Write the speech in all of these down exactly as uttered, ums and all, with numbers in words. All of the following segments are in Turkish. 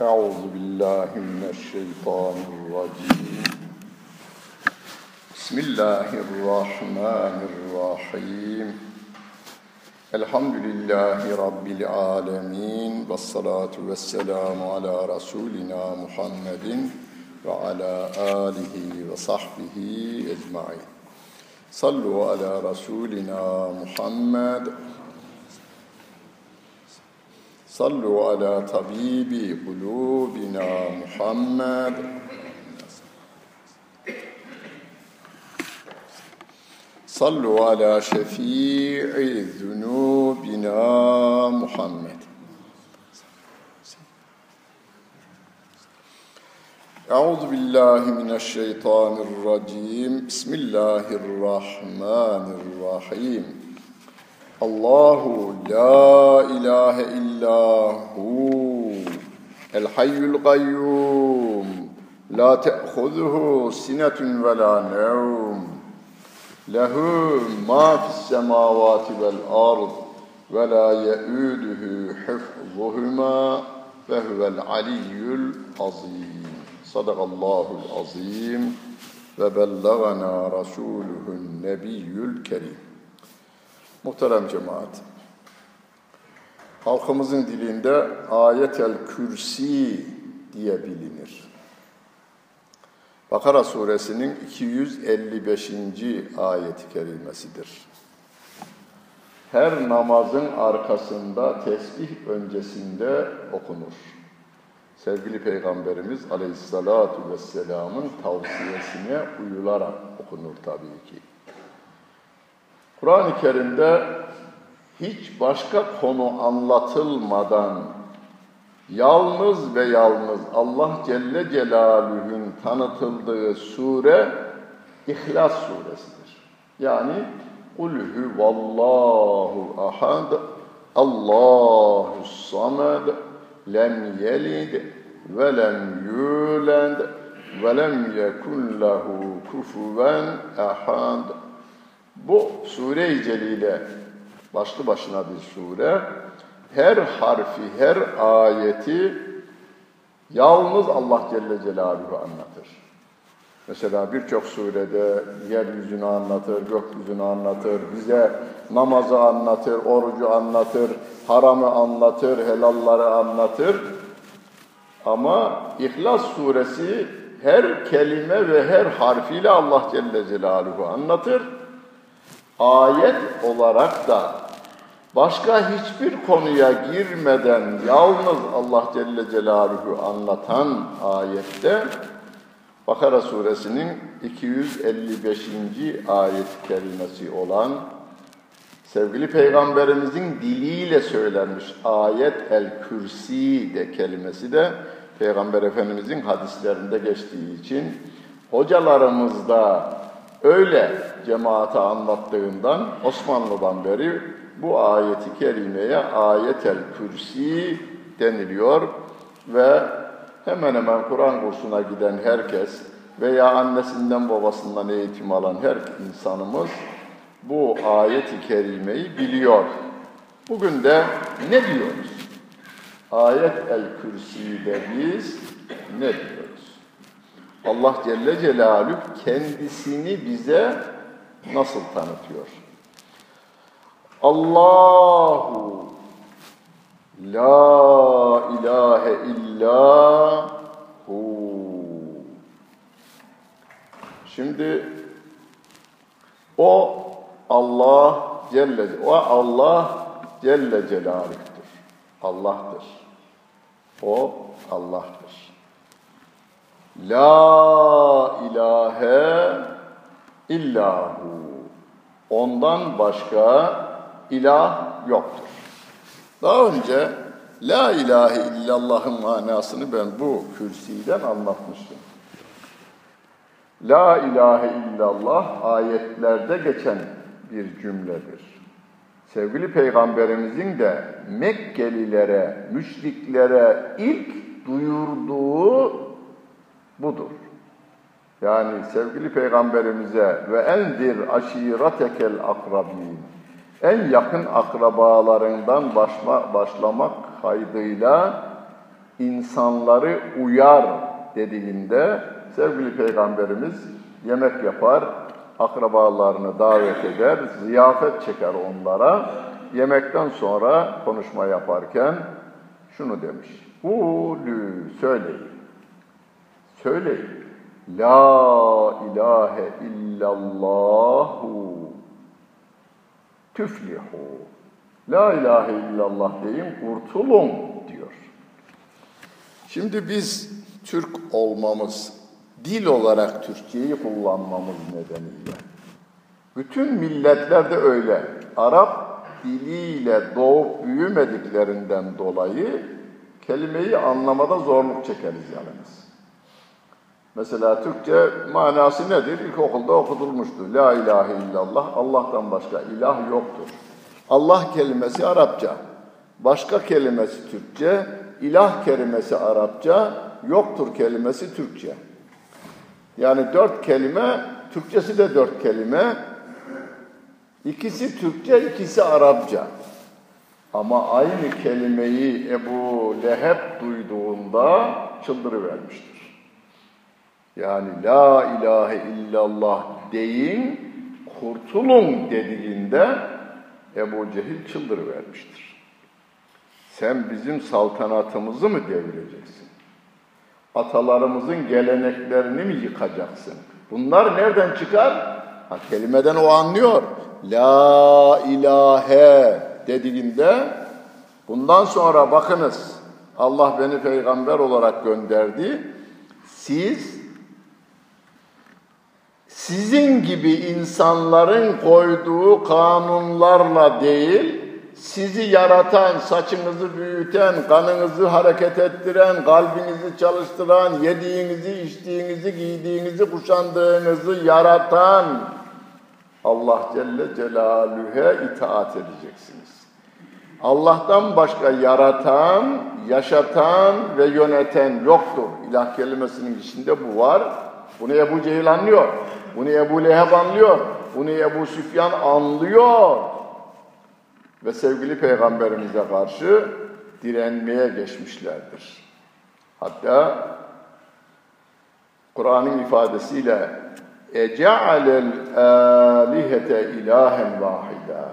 Euzu billahi mineşşeytanirracim. Bismillahirrahmanirrahim. Elhamdülillahi rabbil âlemin. Vessalatu vesselamu ala rasulina Muhammedin ve ala alihi ve sahbihi ecmaîn. Sallu ala rasulina Muhammed. Sallu ala tabibi kulubina Muhammed. Sallu ala şefii zunubina Muhammed. Euzu billahi mineşşeytanirracim. Bismillahirrahmanirrahim. Allahu la ilahe illa hu el hayyul kayyum la te'khuzuhu sinetun ve la nevm lehu ma fis semavati vel ard ve la ye'uduhu hifzuhuma ve huvel aliyyul azim. Sadakallahul azim ve bellagana rasuluhun nebiyyül kerim. Muhterem cemaat, halkımızın dilinde Ayet-el Kürsi diye bilinir. Bakara suresinin iki yüz elli beşinci ayeti kerimesidir. Her namazın arkasında, tesbih öncesinde okunur. Sevgili Peygamberimiz Aleyhissalatu Vesselam'ın tavsiyesine uyularak okunur tabii ki. Kur'an-ı Kerim'de hiç başka konu anlatılmadan yalnız ve yalnız Allah Celle Celaluhu'nun tanıtıldığı sure İhlas suresidir. Yani Kul huvallahu ahad, Allahus samed, lem yelid ve lem yulad ve lem yekun lehu kufuven ahad. Bu sure-i celile, başlı başına bir sure, her harfi, her ayeti yalnız Allah Celle Celaluhu anlatır. Mesela birçok surede yeryüzünü anlatır, gökyüzünü anlatır, bize namazı anlatır, orucu anlatır, haramı anlatır, helalları anlatır. Ama İhlas suresi her kelime ve her harfiyle Allah Celle Celaluhu anlatır. Ayet olarak da başka hiçbir konuya girmeden yalnız Allah Celle Celaluhu anlatan ayette Bakara suresinin iki yüz elli beşinci ayet-i kerimesi olan sevgili Peygamberimizin diliyle söylenmiş Ayet-el Kürsi de kelimesi de Peygamber Efendimizin hadislerinde geçtiği için hocalarımız da öyle cemaate anlattığından Osmanlı'dan beri bu ayeti kerimeye Ayet-el Kürsi deniliyor ve hemen hemen Kur'an kursuna giden herkes veya annesinden babasından eğitim alan her insanımız bu ayeti kerimeyi biliyor. Bugün de ne diyoruz? Ayet-el Kürsi'de biz ne diyoruz? Allah Celle Celaluhu kendisini bize nasıl tanıtıyor? Allahu la ilahe illa hu. Şimdi o Allah Celle o Allah Celle Celaluhu'dur. Allah'tır. O Allah'tır. La ilahe illahu. Ondan başka ilah yoktur. Daha önce la ilahe illallah'ın manasını ben bu kürsiden anlatmıştım. La ilahe illallah ayetlerde geçen bir cümledir. Sevgili Peygamberimizin de Mekkelilere, müşriklere ilk duyurduğu budur. Yani sevgili Peygamberimize ve endir aşiretekel akrabin, en yakın akrabalarından başla, başlamak kaydıyla insanları uyar dediğinde sevgili Peygamberimiz yemek yapar, akrabalarını davet eder, ziyafet çeker onlara. Yemekten sonra konuşma yaparken şunu demiş: "Kulü, söyleyin, söyleyin. La ilahe illallahu tüflihu. La ilahe illallah deyin, kurtulun" diyor. Şimdi biz Türk olmamız, dil olarak Türkçeyi kullanmamız nedeniyle. Bütün milletler de öyle. Arap diliyle doğup büyümediklerinden dolayı kelimeyi anlamada zorluk çekeriz yalnız. Mesela Türkçe manası nedir? İlkokulda okutulmuştu. La ilahe illallah, Allah'tan başka ilah yoktur. Allah kelimesi Arapça, başka kelimesi Türkçe, ilah kelimesi Arapça, yoktur kelimesi Türkçe. Yani dört kelime, Türkçesi de dört kelime, ikisi Türkçe, ikisi Arapça. Ama aynı kelimeyi Ebu Leheb duyduğunda çıldırıvermiştir. Yani la ilahe illallah deyin, kurtulun dediğinde Ebu Cehil çıldırıvermiştir. Sen bizim saltanatımızı mı devireceksin? Atalarımızın geleneklerini mi yıkacaksın? Bunlar nereden çıkar? Ha, kelimeden o anlıyor. La ilahe dediğinde, bundan sonra bakınız, Allah beni peygamber olarak gönderdi. Siz, sizin gibi insanların koyduğu kanunlarla değil, sizi yaratan, saçınızı büyüten, kanınızı hareket ettiren, kalbinizi çalıştıran, yediğinizi, içtiğinizi, giydiğinizi, kuşandığınızı yaratan Allah Celle Celaluhu'ya itaat edeceksiniz. Allah'tan başka yaratan, yaşatan ve yöneten yoktur. İlah kelimesinin içinde bu var. Bunu Ebu Cehil anlıyor. Bunu Ebu Leheb anlıyor. Bunu Ebu Süfyan anlıyor. Ve sevgili Peygamberimize karşı direnmeye geçmişlerdir. Hatta Kur'an'ın ifadesiyle اَجَعَلَ الْآلِهَةَ اِلَٰهًا وَاحِدًا.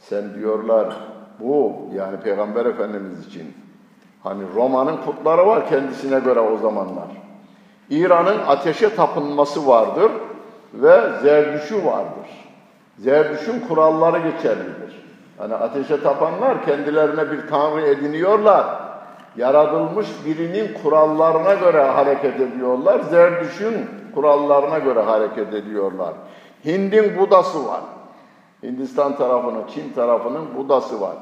Sen diyorlar, bu yani Peygamber Efendimiz için, hani Roma'nın putları var kendisine göre o zamanlar. İran'ın ateşe tapınması vardır ve zerdüşü vardır. Zerdüş'ün kuralları geçerlidir. Yani ateşe tapanlar kendilerine bir tanrı ediniyorlar. Yaratılmış birinin kurallarına göre hareket ediyorlar. Zerdüş'ün kurallarına göre hareket ediyorlar. Hind'in Budası var. Hindistan tarafının, Çin tarafının Budası var.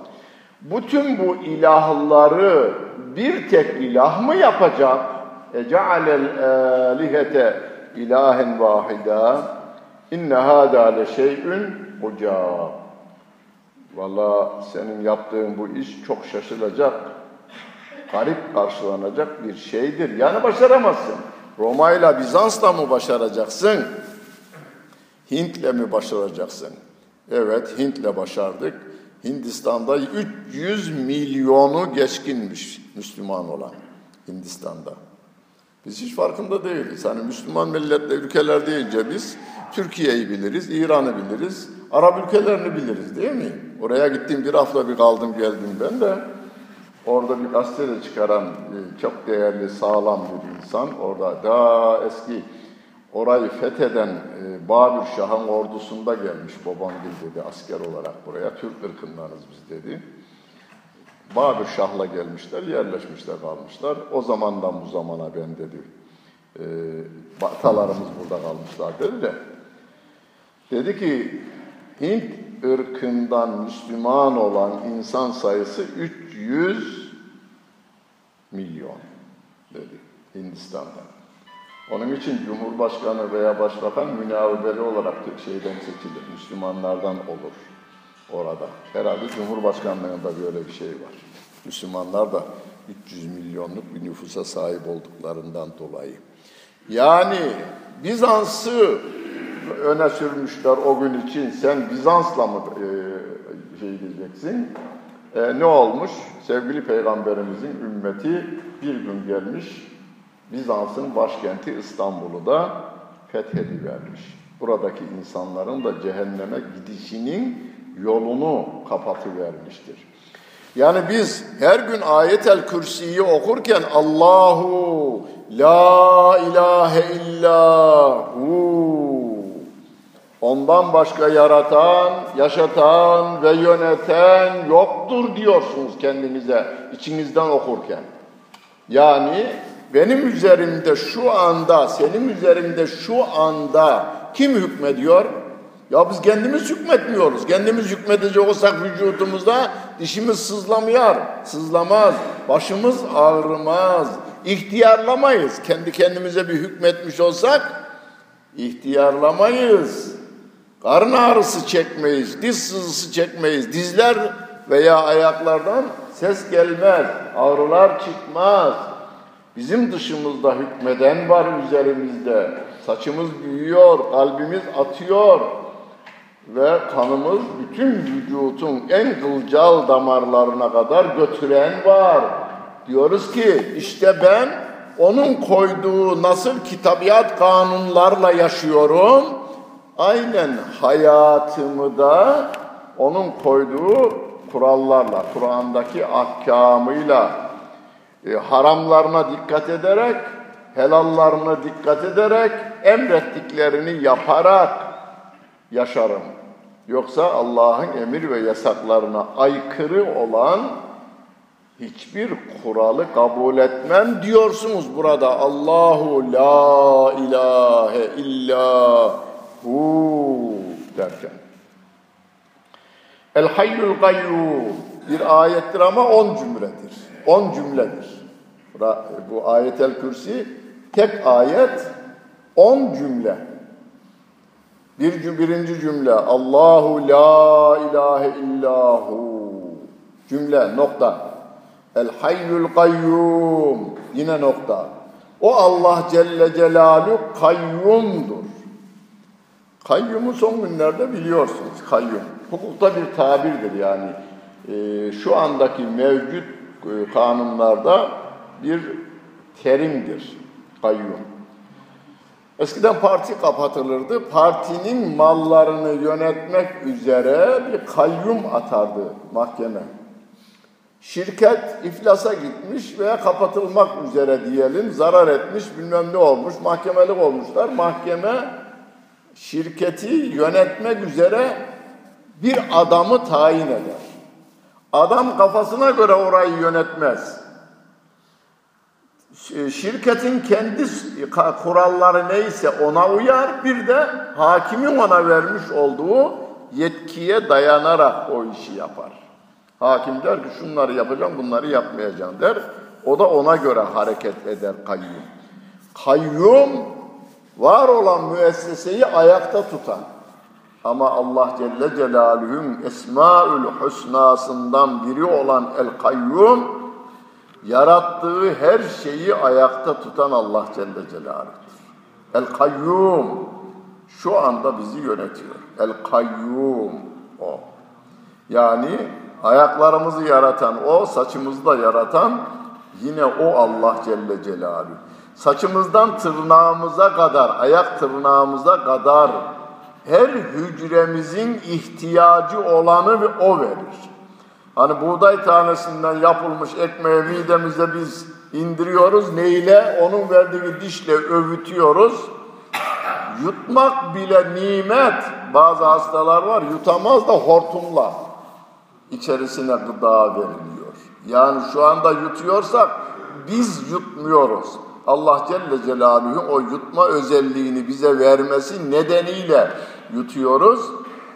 Bütün bu ilahları bir tek ilah mı yapacak? اَجَعَلَ الْآلِهَةَ اِلَٰهًا وَاحِدًا İnne hâdâ le şey'ün ucâb. Valla senin yaptığın bu iş çok şaşılacak, garip karşılanacak bir şeydir. Yani başaramazsın. Roma'yla, Bizans'la mı başaracaksın? Hint'le mi başaracaksın? Evet, Hint'le başardık. Hindistan'da üç yüz milyonu geçkinmiş Müslüman olan Hindistan'da. Biz hiç farkında değiliz. Hani Müslüman milletler, ülkeler deyince biz Türkiye'yi biliriz, İran'ı biliriz, Arap ülkelerini biliriz değil mi? Oraya gittiğim bir hafta bir kaldım geldim ben de. Orada bir gazete çıkaran çok değerli, sağlam bir insan. Orada daha eski orayı fetheden Babür Şah'ın ordusunda gelmiş babam dedi asker olarak buraya. Türk ırkındanız biz dedi. Babür Şah'la gelmişler, yerleşmişler, kalmışlar. O zamandan bu zamana ben dedi. E, atalarımız burada kalmışlar dedi de. Dedi ki Hint ırkından Müslüman olan insan sayısı üç yüz milyon dedi Hindistan'da. Onun için Cumhurbaşkanı veya Başbakan münavebeli olarak şeyden seçilir, Müslümanlardan olur orada. Herhalde Cumhurbaşkanlığında böyle bir şey var. Müslümanlar da üç yüz milyonluk bir nüfusa sahip olduklarından dolayı. Yani Bizans'ı öne sürmüşler o gün için. Sen Bizans'la mı e, şey diyeceksin? E, ne olmuş? Sevgili Peygamberimizin ümmeti bir gün gelmiş, Bizans'ın başkenti İstanbul'u da fethedivermiş. Buradaki insanların da cehenneme gidişinin yolunu kapatıvermiştir. Yani biz her gün Ayet-el Kürsi'yi okurken Allahu la ilahe illahu, ondan başka yaratan, yaşatan ve yöneten yoktur diyorsunuz kendinize içinizden okurken. Yani benim üzerimde şu anda, senin üzerimde şu anda kim hükmediyor? Ya biz kendimiz hükmetmiyoruz. Kendimiz hükmedecek olsak vücudumuzda dişimiz sızlamayar, sızlamaz, başımız ağrımaz, ihtiyarlamayız. Kendi kendimize bir hükmetmiş olsak ihtiyarlamayız. Karın ağrısı çekmeyiz, diz sızısı çekmeyiz, dizler veya ayaklardan ses gelmez, ağrılar çıkmaz. Bizim dışımızda hükmeden var üzerimizde. Saçımız büyüyor, kalbimiz atıyor ve kanımız bütün vücudun en kılcal damarlarına kadar götüren var. Diyoruz ki işte ben onun koyduğu nasıl ki tabiat kanunlarla yaşıyorum, aynen hayatımı da onun koyduğu kurallarla, Kur'an'daki ahkamıyla, e, haramlarına dikkat ederek, helallarına dikkat ederek, emrettiklerini yaparak yaşarım. Yoksa Allah'ın emir ve yasaklarına aykırı olan hiçbir kuralı kabul etmem diyorsunuz burada. Allahu la ilahe illa hu derken. El hayyul kayyum bir ayettir ama on cümledir. On cümledir. Bu Ayet-el Kürsi tek ayet, on cümle. Bir, birinci cümle Allahu la ilahe illahu cümle nokta. El hayyul kayyum yine nokta. O Allah Celle Celaluhu kayyumdur. Kayyumu son günlerde biliyorsunuz. Kayyum hukukta bir tabirdir yani. E, şu andaki mevcut e, kanunlarda bir terimdir kayyum. Eskiden parti kapatılırdı. Partinin mallarını yönetmek üzere bir kayyum atardı mahkeme. Şirket iflasa gitmiş veya kapatılmak üzere diyelim, zarar etmiş, bilmem ne olmuş, mahkemelik olmuşlar. Mahkeme şirketi yönetmek üzere bir adamı tayin eder. Adam kafasına göre orayı yönetmez. Şirketin kendi kuralları neyse ona uyar, bir de hakimin ona vermiş olduğu yetkiye dayanarak o işi yapar. Hakim der ki şunları yapacağım, bunları yapmayacağım der. O da ona göre hareket eder kayyum. Kayyum var olan müesseseyi ayakta tutan. Ama Allah Celle Celaluhu'nun Esmaül Hüsnasından biri olan El Kayyum, yarattığı her şeyi ayakta tutan Allah Celle Celaluhu'dur. El Kayyum şu anda bizi yönetiyor. El Kayyum o. Yani ayaklarımızı yaratan o, saçımızı da yaratan yine o Allah Celle Celaluhu. Saçımızdan tırnağımıza kadar, ayak tırnağımıza kadar her hücremizin ihtiyacı olanı o verir. Hani buğday tanesinden yapılmış ekmeği midemize biz indiriyoruz. Neyle? Onun verdiği dişle övütüyoruz. Yutmak bile nimet. Bazı hastalar var, yutamaz da hortumla İçerisine gıda veriliyor. Yani şu anda yutuyorsak biz yutmuyoruz. Allah Celle Celaluhu o yutma özelliğini bize vermesi nedeniyle yutuyoruz.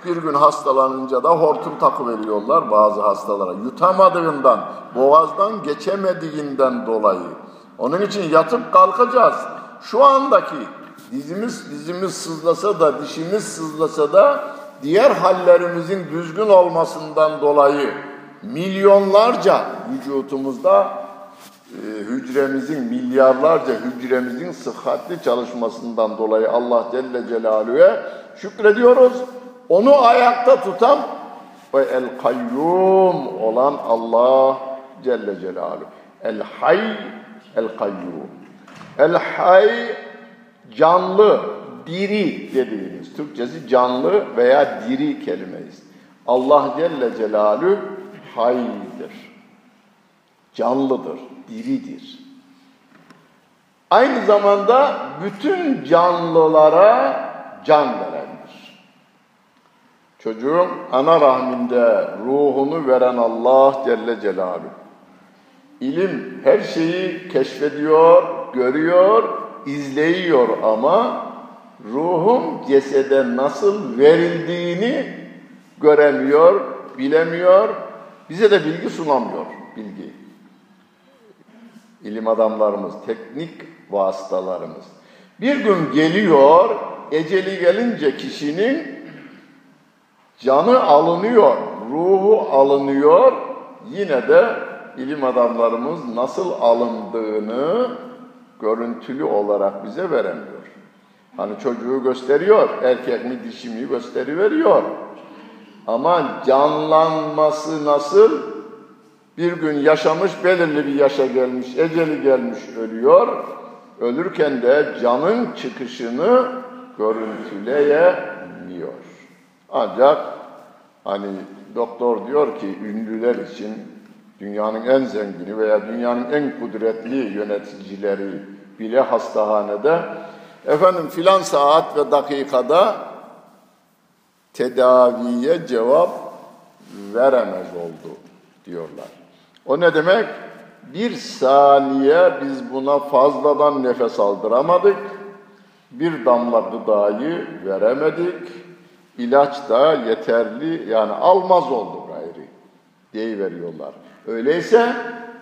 Bir gün hastalanınca da hortum takı veriyorlar bazı hastalara. Yutamadığından, boğazdan geçemediğinden dolayı. Onun için yatıp kalkacağız. Şu andaki dizimiz dizimiz sızlasa da, dişimiz sızlasa da diğer hallerimizin düzgün olmasından dolayı milyonlarca vücutumuzda, e, hücremizin, milyarlarca hücremizin sıhhatli çalışmasından dolayı Allah Celle Celaluhu'ya şükrediyoruz. Onu ayakta tutan ve el-kayyum olan Allah Celle Celaluhu. El-hay, el-kayyum. El-hay, canlı, diri dediğimiz, Türkçesi canlı veya diri kelimeyiz. Allah Celle Celaluhu haydir, canlıdır, diridir. Aynı zamanda bütün canlılara can verendir. Çocuğun ana rahminde ruhunu veren Allah Celle Celaluhu. İlim her şeyi keşfediyor, görüyor, izleyiyor ama ruhun cesede nasıl verildiğini göremiyor, bilemiyor, bize de bilgi sunamıyor, bilgi. İlim adamlarımız, teknik vasıtalarımız. Bir gün geliyor, eceli gelince kişinin canı alınıyor, ruhu alınıyor. Yine de ilim adamlarımız nasıl alındığını görüntülü olarak bize veremiyor. Hani çocuğu gösteriyor, erkek mi dişi mi gösteriveriyor. Ama canlanması nasıl? Bir gün yaşamış, belirli bir yaşa gelmiş, eceli gelmiş, ölüyor. Ölürken de canın çıkışını görüntüleyemiyor. Ancak hani doktor diyor ki ünlüler için dünyanın en zengini veya dünyanın en kudretli yöneticileri bile hastahanede efendim filan saat ve dakikada tedaviye cevap veremez oldu diyorlar. O ne demek? Bir saniye biz buna fazladan nefes aldıramadık. Bir damla gıdayı veremedik. İlaç da yeterli yani almaz oldu gayri deyiveriyorlar. Öyleyse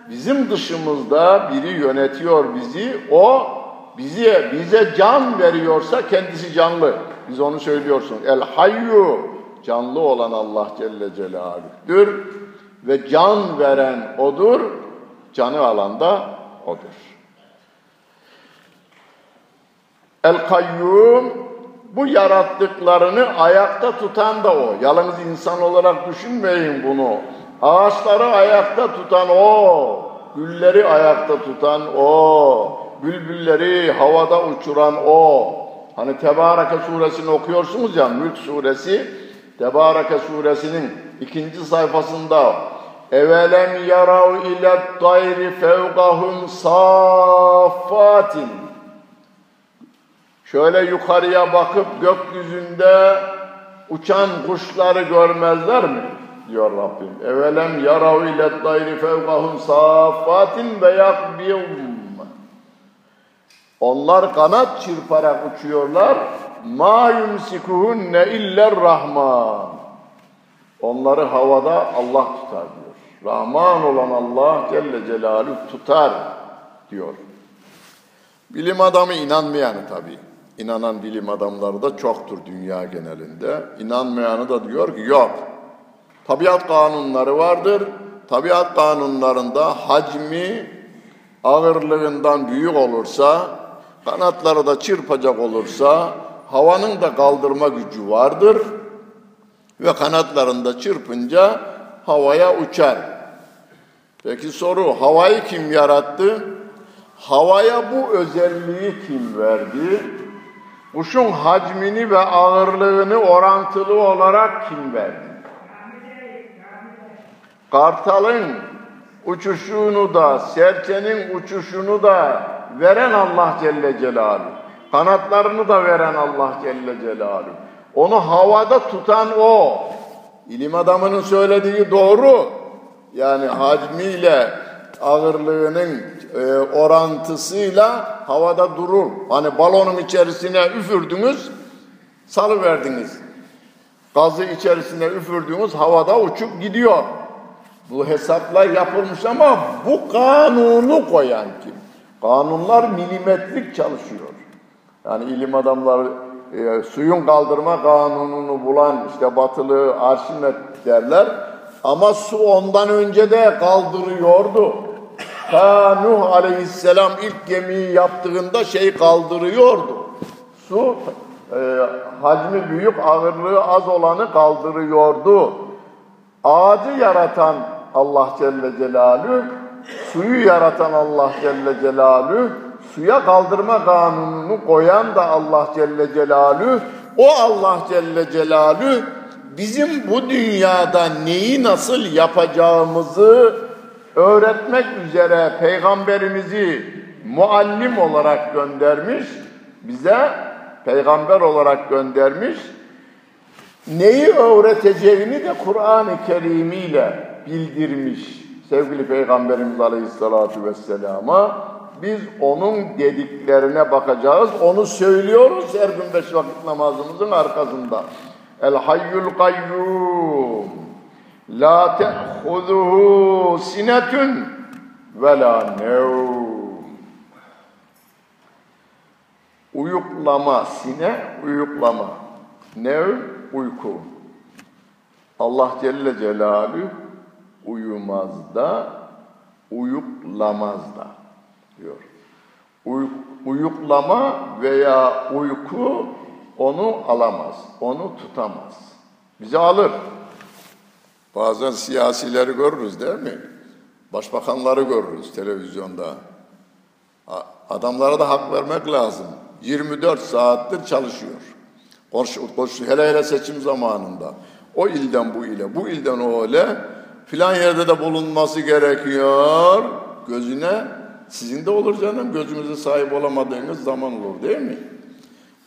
bizim dışımızda biri yönetiyor bizi. O bize, bize can veriyorsa kendisi canlı. Biz onu söylüyorsun. El hayyu canlı olan Allah Celle Celaluh'tür ve can veren odur. Canı alan da odur. El-Kayyum, bu yarattıklarını ayakta tutan da o. Yalnız insan olarak düşünmeyin bunu. Ağaçları ayakta tutan o. Gülleri ayakta tutan o. Bülbülleri havada uçuran o. Hani Tebareke suresini okuyorsunuz ya, Mülk suresi. Tebareke suresinin ikinci sayfasında evelem yarav ile tayri fevgahum safatin. Şöyle yukarıya bakıp gökyüzünde uçan kuşları görmezler mi? Diyor Rabbim. Evelem yarav ile tayri fevgahum safatin ve yakbiyum. Onlar kanat çırparak uçuyorlar. Ma yumsikuhunne iller rahman. Onları havada Allah tutar diyor. Rahman olan Allah Celle Celaluhu tutar diyor. Bilim adamı inanmayanı tabii. İnanan bilim adamları da çoktur dünya genelinde. İnanmayanı da diyor ki yok. Tabiat kanunları vardır. Tabiat kanunlarında hacmi ağırlığından büyük olursa, kanatları da çırpacak olursa, havanın da kaldırma gücü vardır ve kanatlarında çırpınca havaya uçar. Peki soru, havayı kim yarattı? Havaya bu özelliği kim verdi? Kuşun hacmini ve ağırlığını orantılı olarak kim verdi? Kartalın uçuşunu da, serçenin uçuşunu da veren Allah Celle Celaluhu. Kanatlarını da veren Allah Celle Celaluhu. Onu havada tutan o. İlim adamının söylediği doğru. Yani hacmiyle, ağırlığının e, orantısıyla havada durur. Hani balonun içerisine üfürdünüz, salıverdiniz. Gazı içerisine üfürdünüz, havada uçup gidiyor. Bu hesaplar yapılmış ama bu kanunu koyan kim? Kanunlar milimetrik çalışıyor. Yani ilim adamları E, suyun kaldırma kanununu bulan işte batılı Arşimet derler. Ama su ondan önce de kaldırıyordu. Ta Nuh aleyhisselam ilk gemiyi yaptığında şey kaldırıyordu. Su e, hacmi büyük, ağırlığı az olanı kaldırıyordu. ağacı yaratan Allah Celle Celaluhu, suyu yaratan Allah Celle Celaluhu, suya kaldırma kanununu koyan da Allah Celle Celaluhu, o Allah Celle Celaluhu bizim bu dünyada neyi nasıl yapacağımızı öğretmek üzere Peygamberimizi muallim olarak göndermiş, bize peygamber olarak göndermiş, neyi öğreteceğini de Kur'an-ı Kerim'iyle bildirmiş sevgili Peygamberimiz Aleyhisselatü Vesselam'a. Biz onun dediklerine bakacağız, onu söylüyoruz her gün beş vakit namazımızın arkasında. El hayyul kayyum la te'huzuhu sinetun ve la nevm. Uyuklama, sine uyuklama, nevm uyku. Allah Celle Celaluhu uyumaz da uyuklamaz da diyor. Uy, uyuklama veya uyku onu alamaz, onu tutamaz. Bizi alır. Bazen siyasileri görürüz değil mi? Başbakanları görürüz televizyonda. Adamlara da hak vermek lazım. yirmi dört saattir çalışıyor. Konuş, konuş, hele hele seçim zamanında. O ilden bu ile, bu ilden o ile, filan yerde de bulunması gerekiyor. Gözüne, sizin de olur canım, gözünüze sahip olamadığınız zaman olur değil mi?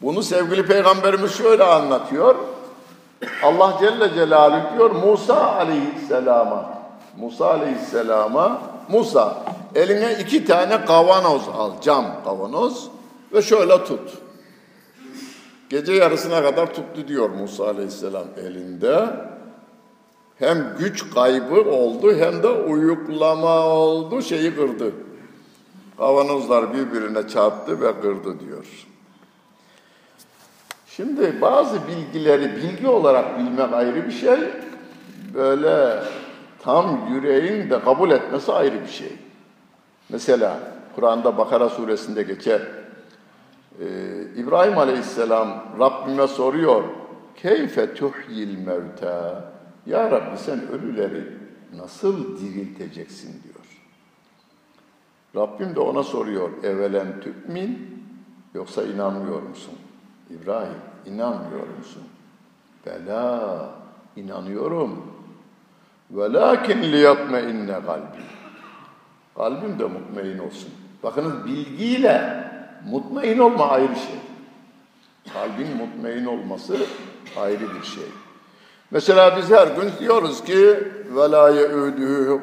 Bunu sevgili Peygamberimiz şöyle anlatıyor. Allah Celle Celaluhu diyor Musa Aleyhisselam'a, Musa Aleyhisselam'a, Musa eline iki tane kavanoz al, cam kavanoz ve şöyle tut. Gece yarısına kadar tuttu diyor Musa Aleyhisselam elinde. Hem güç kaybı oldu hem de uyuklama oldu, şeyi kırdı. Kavanozlar birbirine çarptı ve kırdı diyor. Şimdi bazı bilgileri bilgi olarak bilmek ayrı bir şey, böyle tam yüreğin de kabul etmesi ayrı bir şey. Mesela Kur'an'da Bakara suresinde geçer. Ee, İbrahim Aleyhisselam Rabbime soruyor, keyfe tuhyil mevta, ya Rabbi sen ölüleri nasıl dirilteceksin diyor. Rabbim de ona soruyor, evelen tü'min, yoksa inanmıyor musun? İbrahim, inanmıyor musun? Bela, inanıyorum. Velakin liyatmeinne kalbi. Kalbim de mutmain olsun. Bakınız bilgiyle mutmain olma ayrı şey. Kalbin mutmain olması ayrı bir şey. Mesela biz her gün diyoruz ki وَلَا يَعُودُهُ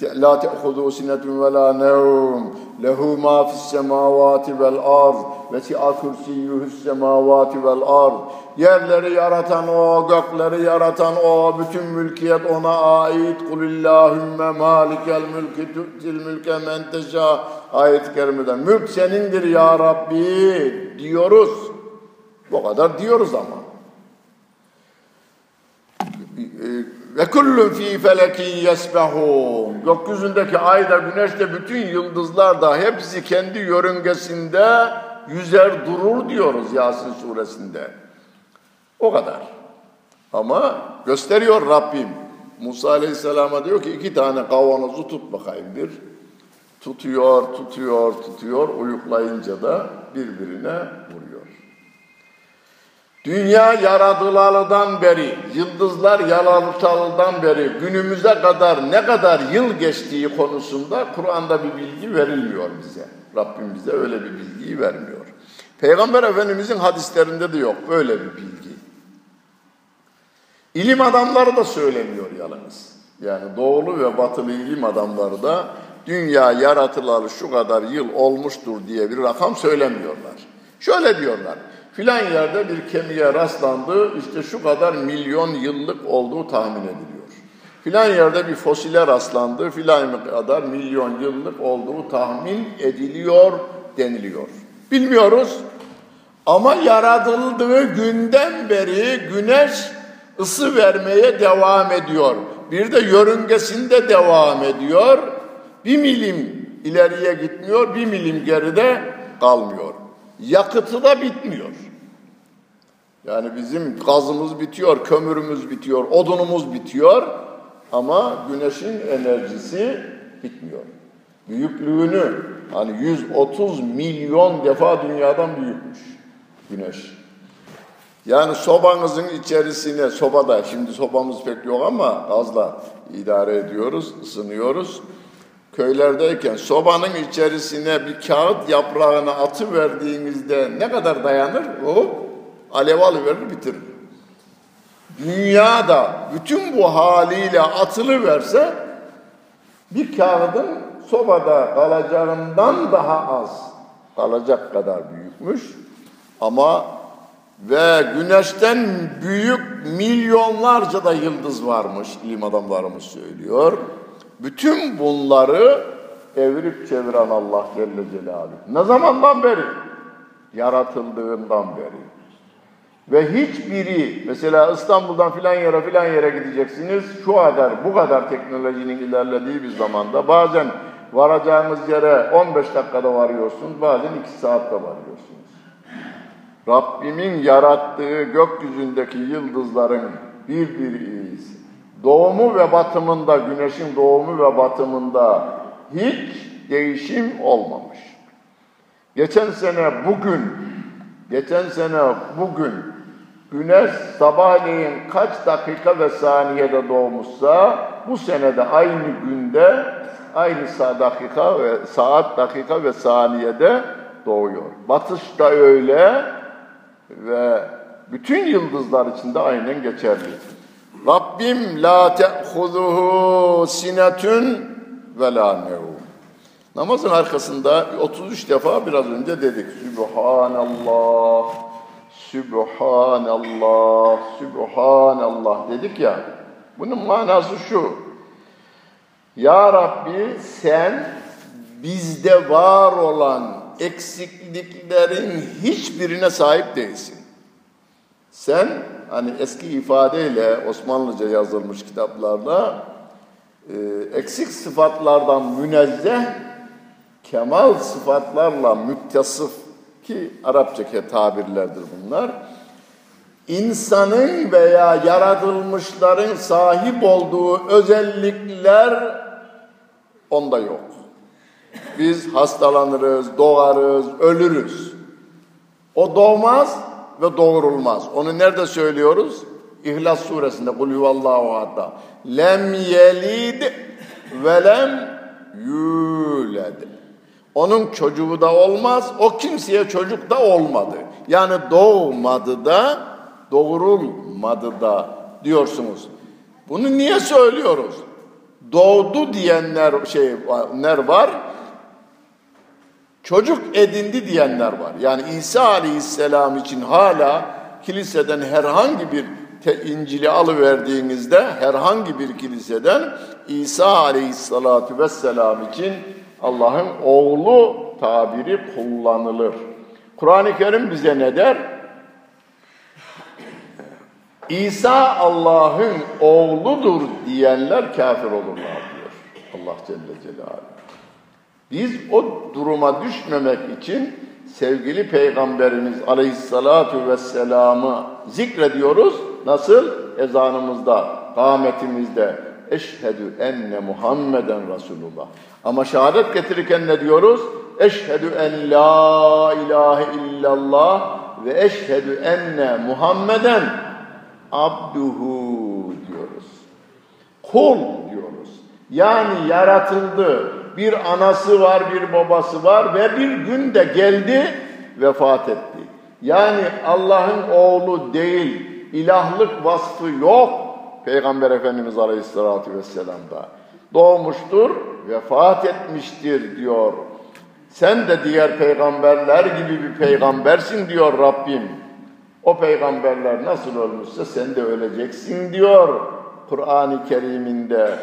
لَا تَأْخُذُوا سِنَةٌ وَلَا نَوْمٌ لَهُ مَا فِي السَّمَاوَاتِ وَالْأَرْضِ وَسِعَ كُرْسِيُّهُ السَّمَاوَاتِ وَالْأَرْضِ. Yerleri yaratan O, gökleri yaratan O, bütün mülkiyet O'na ait. قُلِ اللّٰهُمَّ مَالِكَ الْمُلْكِ تُؤْتِ الْمُلْكَ مَنْ تَشَاءُ ayet-i kerimeden. Mülk senindir ya Rabbi diyoruz. Bu kadar diyoruz ama. Ve kullun fî felekin yesbehûn. Gökyüzündeki ay da güneş de bütün yıldızlar da hepsi kendi yörüngesinde yüzer durur diyoruz Yasin suresinde. O kadar. Ama gösteriyor Rabbim. Musa Aleyhisselam'a diyor ki iki tane kavanozu tut bakayım bir. Tutuyor, tutuyor, tutuyor. Uyuklayınca da birbirine vuruyor. Dünya yaratılalıdan beri, yıldızlar yaratılalıdan beri günümüze kadar ne kadar yıl geçtiği konusunda Kur'an'da bir bilgi verilmiyor bize. Rabbim bize öyle bir bilgiyi vermiyor. Peygamber Efendimiz'in hadislerinde de yok böyle bir bilgi. İlim adamları da söylemiyor yalnız. Yani doğulu ve batılı ilim adamları da dünya yaratılalı şu kadar yıl olmuştur diye bir rakam söylemiyorlar. Şöyle diyorlar. Filan yerde bir kemiğe rastlandı, işte şu kadar milyon yıllık olduğu tahmin ediliyor. Filan yerde bir fosile rastlandı, filan kadar milyon yıllık olduğu tahmin ediliyor deniliyor. Bilmiyoruz ama yaratıldığı günden beri güneş ısı vermeye devam ediyor. Bir de yörüngesinde devam ediyor. Bir milim ileriye gitmiyor, bir milim geride kalmıyor. Yakıtı da bitmiyor. Yani bizim gazımız bitiyor, kömürümüz bitiyor, odunumuz bitiyor. Ama güneşin enerjisi bitmiyor. Büyüklüğünü, hani yüz otuz milyon defa dünyadan büyükmüş güneş. Yani sobanızın içerisine, sobada, şimdi sobamız pek yok ama gazla idare ediyoruz, ısınıyoruz. Köylerdeyken sobanın içerisine bir kağıt yaprağını atıverdiğimizde ne kadar dayanır? O alev alıverir, bitirir. Dünyada bütün bu haliyle atılıverse bir kağıdın sobada kalacağından daha az kalacak kadar büyükmüş. Ama ve güneşten büyük milyonlarca da yıldız varmış, ilim adamlarımız söylüyor. Bütün bunları evirip çeviren Allah Celle Celaluhu. Ne zamandan beri? Yaratıldığından beri. Ve hiçbiri, mesela İstanbul'dan filan yere filan yere gideceksiniz, şu kadar, bu kadar teknolojinin ilerlediği bir zamanda bazen varacağınız yere on beş dakikada varıyorsunuz, bazen iki saatte varıyorsunuz. Rabbimin yarattığı gökyüzündeki yıldızların birbiri iyisi. Doğumu ve batımında, güneşin doğumu ve batımında hiç değişim olmamış. Geçen sene bugün, geçen sene bugün güneş sabahleyin kaç dakika ve saniyede doğmuşsa, bu sene de aynı günde, aynı saat dakika ve saat dakika ve saniyede doğuyor. Batış da öyle ve bütün yıldızlar içinde aynen geçerli. Rabbim la te'huzuhu sinetün ve la nevum. Namazın arkasında otuz üç defa biraz önce dedik. Sübhanallah, Sübhanallah, Sübhanallah dedik ya. Bunun manası şu. Ya Rabbi, sen bizde var olan eksikliklerin hiçbirine sahip değilsin. Sen, hani eski ifadeyle Osmanlıca yazılmış kitaplarda e, eksik sıfatlardan münezzeh, kemal sıfatlarla müttesif, ki Arapça tabirlerdir bunlar. İnsanın veya yaratılmışların sahip olduğu özellikler onda yok. Biz hastalanırız, doğarız, ölürüz. O doğmaz ve doğurulmaz. Onu nerede söylüyoruz? İhlas suresinde. Kul huvallahu ahad. Lem yelid ve lem yulad. Onun çocuğu da olmaz. O kimseye çocuk da olmadı. Yani doğmadı da doğurulmadı da diyorsunuz. Bunu niye söylüyoruz? Doğdu diyenler şeyler var. Çocuk edindi diyenler var. Yani İsa Aleyhisselam için hala kiliseden herhangi bir te- İncil'i alıverdiğinizde, herhangi bir kiliseden İsa Aleyhisselatü Vesselam için Allah'ın oğlu tabiri kullanılır. Kur'an-ı Kerim bize ne der? İsa Allah'ın oğludur diyenler kafir olurlar diyor Allah Celle Celaluhu. Biz o duruma düşmemek için sevgili Peygamberimiz Aleyhissalatu Vesselam'ı zikrediyoruz. Nasıl? Ezanımızda, kâmetimizde. Eşhedü enne Muhammeden Resulullah. Ama şehadet getirirken ne diyoruz? Eşhedü en la ilahe illallah ve eşhedü enne Muhammeden abduhu diyoruz. Kul diyoruz. Yani yaratıldı. Bir anası var, bir babası var ve bir gün de geldi, vefat etti. Yani Allah'ın oğlu değil, ilahlık vasfı yok Peygamber Efendimiz Aleyhisselatü Vesselam'da. Doğmuştur, vefat etmiştir diyor. Sen de diğer peygamberler gibi bir peygambersin diyor Rabbim. O peygamberler nasıl ölmüşse sen de öleceksin diyor Kur'an-ı Kerim'inde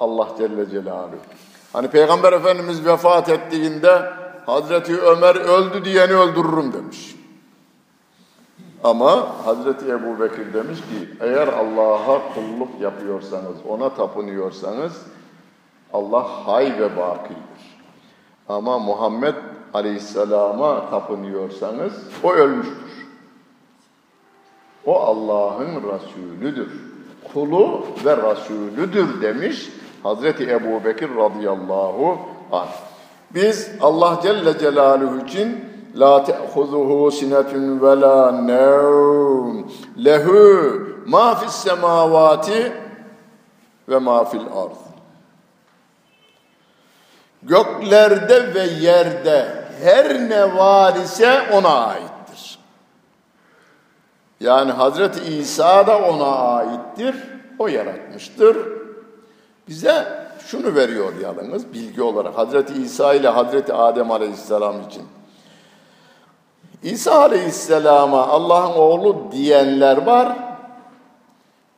Allah Celle Celaluhu. Hani Peygamber Efendimiz vefat ettiğinde Hazreti Ömer öldü diyeni öldürürüm demiş. Ama Hazreti Ebu Bekir demiş ki eğer Allah'a kulluk yapıyorsanız, ona tapınıyorsanız Allah hay ve bakidir. Ama Muhammed Aleyhisselam'a tapınıyorsanız o ölmüştür. O Allah'ın Resulüdür. kulu ve Rasulüdür demiş Hazreti Ebu Bekir radıyallahu anh. Biz Allah Celle Celaluhu için la te'huzuhu sinetun ve la nevm lehu ma fis semavati ve ma fil arz. Göklerde ve yerde her ne var ise ona aittir. Yani Hazreti İsa da ona aittir. O yaratmıştır. Bize şunu veriyor yalnız bilgi olarak Hazreti İsa ile Hazreti Adem Aleyhisselam için. İsa Aleyhisselam'a Allah'ın oğlu diyenler var.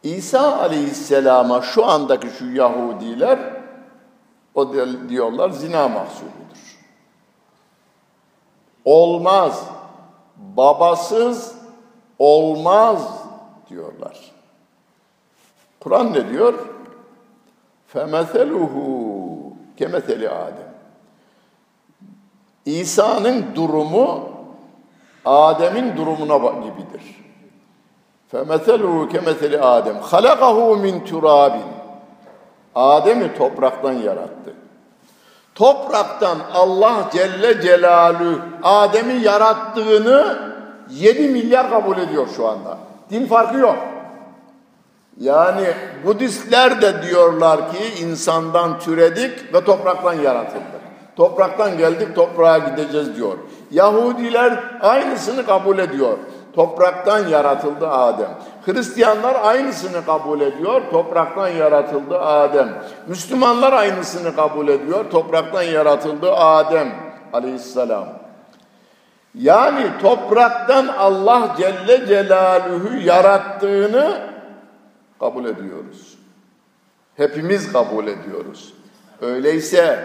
İsa Aleyhisselam'a şu andaki şu Yahudiler o diyorlar zina mahsuludur. Olmaz, babasız olmaz diyorlar. Kur'an ne diyor? فَمَثَلُهُ كَمَثَلِ Adem. İsa'nın durumu Adem'in durumuna gibidir. فَمَثَلُهُ كَمَثَلِ Adem. خَلَقَهُ مِنْ تُرَابٍ. Adem'i topraktan yarattı. Topraktan Allah Celle Celaluhu Adem'i yarattığını yedi milyar kabul ediyor şu anda. Din farkı yok. Yani Budistler de diyorlar ki insandan türedik ve topraktan yaratıldık. Topraktan geldik, toprağa gideceğiz diyor. Yahudiler aynısını kabul ediyor. Topraktan yaratıldı Adem. Hristiyanlar aynısını kabul ediyor. Topraktan yaratıldı Adem. Müslümanlar aynısını kabul ediyor. Topraktan yaratıldı Adem aleyhisselam. Yani topraktan Allah Celle Celaluhu yarattığını kabul ediyoruz. Hepimiz kabul ediyoruz. Öyleyse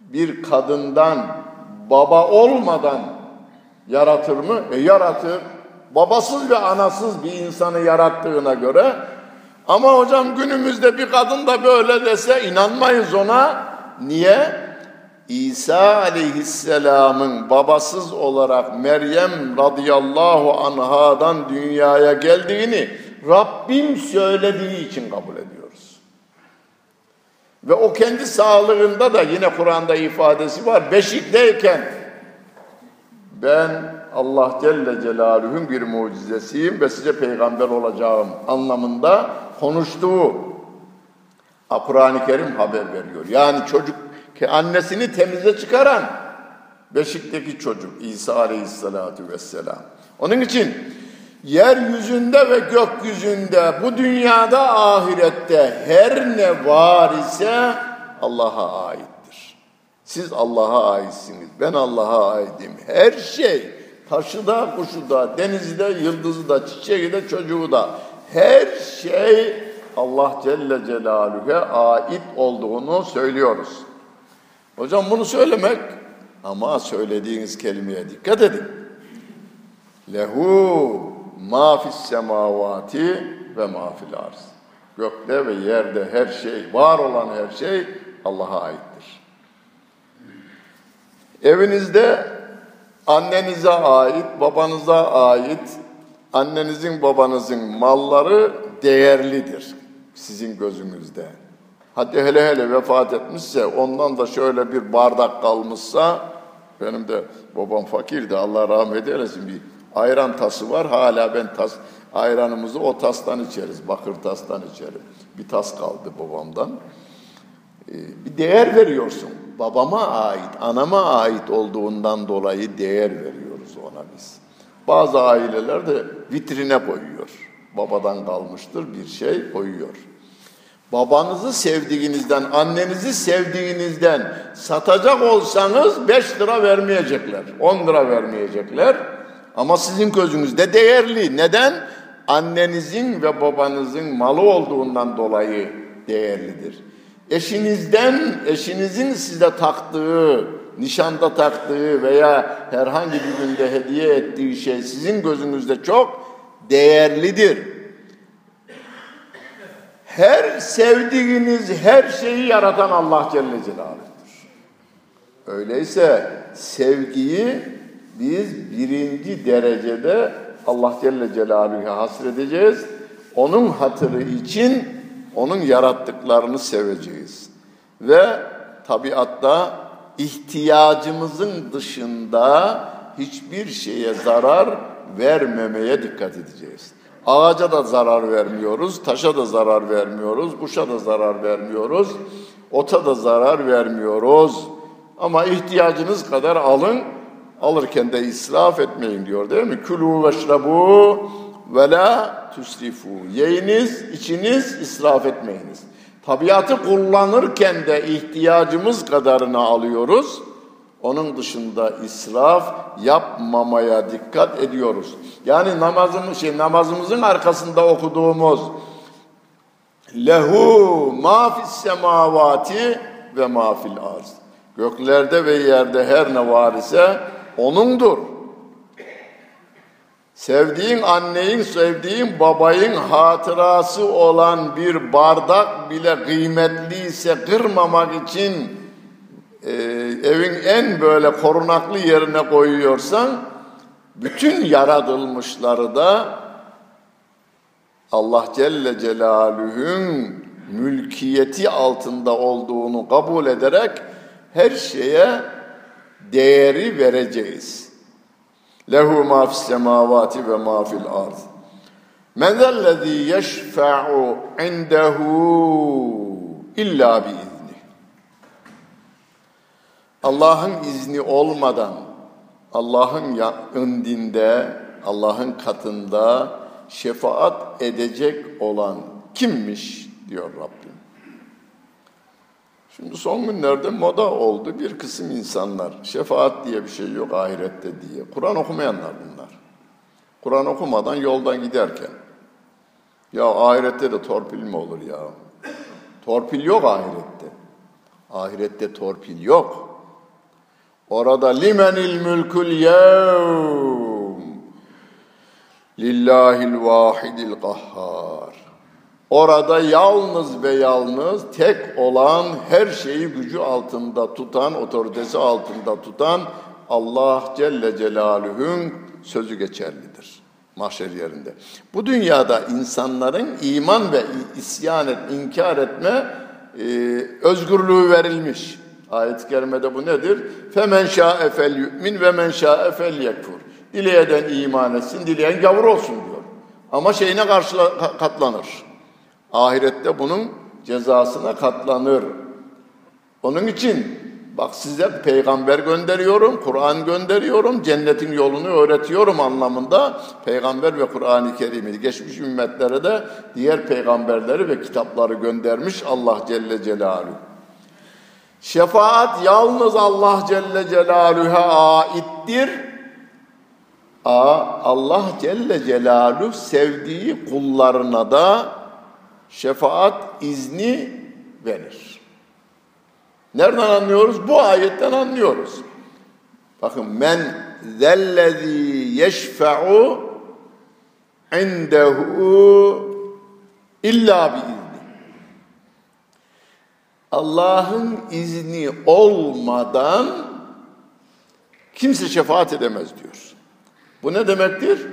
bir kadından baba olmadan yaratır mı? E yaratır. Babasız ve anasız bir insanı yarattığına göre. Ama hocam günümüzde bir kadın da böyle dese inanmayız ona. Niye? İsa aleyhisselamın babasız olarak Meryem radıyallahu anhadan dünyaya geldiğini Rabbim söylediği için kabul ediyoruz. Ve o kendi sağlığında da yine Kur'an'da ifadesi var. Beşikteyken ben Allah Celle Celaluhu'nun bir mucizesiyim ve size peygamber olacağım anlamında konuştuğu Kur'an-ı Kerim haber veriyor. Yani çocuk annesini temize çıkaran beşikteki çocuk İsa aleyhissalatu vesselam. Onun için yeryüzünde ve gökyüzünde, bu dünyada, ahirette her ne var ise Allah'a aittir. Siz Allah'a aitsiniz, ben Allah'a aitim. Her şey, taşı da, kuşu da, denizi de, yıldızı da, çiçeği de, çocuğu da, her şey Allah Celle Celaluhu'ya ait olduğunu söylüyoruz. Hocam bunu söylemek, ama söylediğiniz kelimeye dikkat edin. Lehu ma fis semavati ve ma fil arz. Gökte ve yerde her şey, var olan her şey Allah'a aittir. Evinizde annenize ait, babanıza ait, annenizin babanızın malları değerlidir sizin gözünüzde. Hadi hele hele vefat etmişse, ondan da şöyle bir bardak kalmışsa, benim de babam fakirdi, Allah rahmet eylesin, bir ayran tası var. Hala ben tas, ayranımızı o tastan içeriz. Bakır tastan içerim. Bir tas kaldı babamdan. Ee, bir değer veriyorsun. Babama ait, anama ait olduğundan dolayı değer veriyoruz ona biz. Bazı aileler de vitrine koyuyor. Babadan kalmıştır bir şey koyuyor. Babanızı sevdiğinizden, annenizi sevdiğinizden satacak olsanız beş lira vermeyecekler. on lira vermeyecekler. Ama sizin gözünüzde değerli. Neden? Annenizin ve babanızın malı olduğundan dolayı değerlidir. Eşinizden, eşinizin size taktığı, nişanda taktığı veya herhangi bir günde hediye ettiği şey sizin gözünüzde çok değerlidir. Her sevdiğiniz her şeyi yaratan Allah Celle Celaluhu'dur. Öyleyse sevgiyi biz birinci derecede Allah Celle Celaluhu'ya hasredeceğiz. onun hatırı için onun yarattıklarını seveceğiz. Ve tabiatta ihtiyacımızın dışında hiçbir şeye zarar vermemeye dikkat edeceğiz. Ağaca da zarar vermiyoruz, taşa da zarar vermiyoruz, kuşa da zarar vermiyoruz, ota da zarar vermiyoruz. Ama ihtiyacınız kadar alın, alırken de israf etmeyin diyor değil mi? Külû veşrebû ve lâ tusrifû. Yiyiniz, içiniz, israf etmeyiniz. Tabiatı kullanırken de ihtiyacımız kadarını alıyoruz. Onun dışında israf yapmamaya dikkat ediyoruz. Yani namazımız, şey, namazımızın arkasında okuduğumuz lehu ma fis semavati ve ma fil arz. Göklerde ve yerde her ne var ise O'nundur. Sevdiğin annenin, sevdiğin babayın hatırası olan bir bardak bile kıymetliyse kırmamak için e, evin en böyle korunaklı yerine koyuyorsan bütün yaratılmışları da Allah Celle Celaluhu'nun mülkiyeti altında olduğunu kabul ederek her şeye değeri vereceğiz. Lehu ma fis semavati ve ma fil ard. Men zellezî yeşfe'u indehu illa bi izni. Allah'ın izni olmadan, Allah'ın indinde, Allah'ın katında şefaat edecek olan kimmiş diyor Rabbim. Şimdi son günlerde moda oldu bir kısım insanlar. Şefaat diye bir şey yok ahirette diye. Kur'an okumayanlar bunlar. Kur'an okumadan yoldan giderken. Ya ahirette de torpil mi olur ya? Torpil yok ahirette. Ahirette torpil yok. Orada limenil mülkül yevm. Lillahil vahidil kahhar. Orada yalnız ve yalnız tek olan, her şeyi gücü altında tutan, otoritesi altında tutan Allah Celle Celaluhu'nun sözü geçerlidir mahşer yerinde. Bu dünyada insanların iman ve isyan et, inkar etme e, özgürlüğü verilmiş. Ayet-i kerimede bu nedir? Femen şa'e fel yu'min ve men şa'e fel yekfur. Dileyeden iman etsin, dileyen gavur olsun diyor. Ama şeyine karşı katlanır. Ahirette bunun cezasına katlanır. Onun için bak size peygamber gönderiyorum, Kur'an gönderiyorum, cennetin yolunu öğretiyorum anlamında peygamber ve Kur'an-ı Kerim'i geçmiş ümmetlere de diğer peygamberleri ve kitapları göndermiş Allah Celle Celaluhu. Şefaat yalnız Allah Celle Celaluhu'ya aittir. Allah Celle Celaluhu sevdiği kullarına da şefaat izni verir. Nereden anlıyoruz? Bu ayetten anlıyoruz. Bakın men zellezî yeşfe'u indehu illa bi izni. Allah'ın izni olmadan kimse şefaat edemez diyor. Bu ne demektir?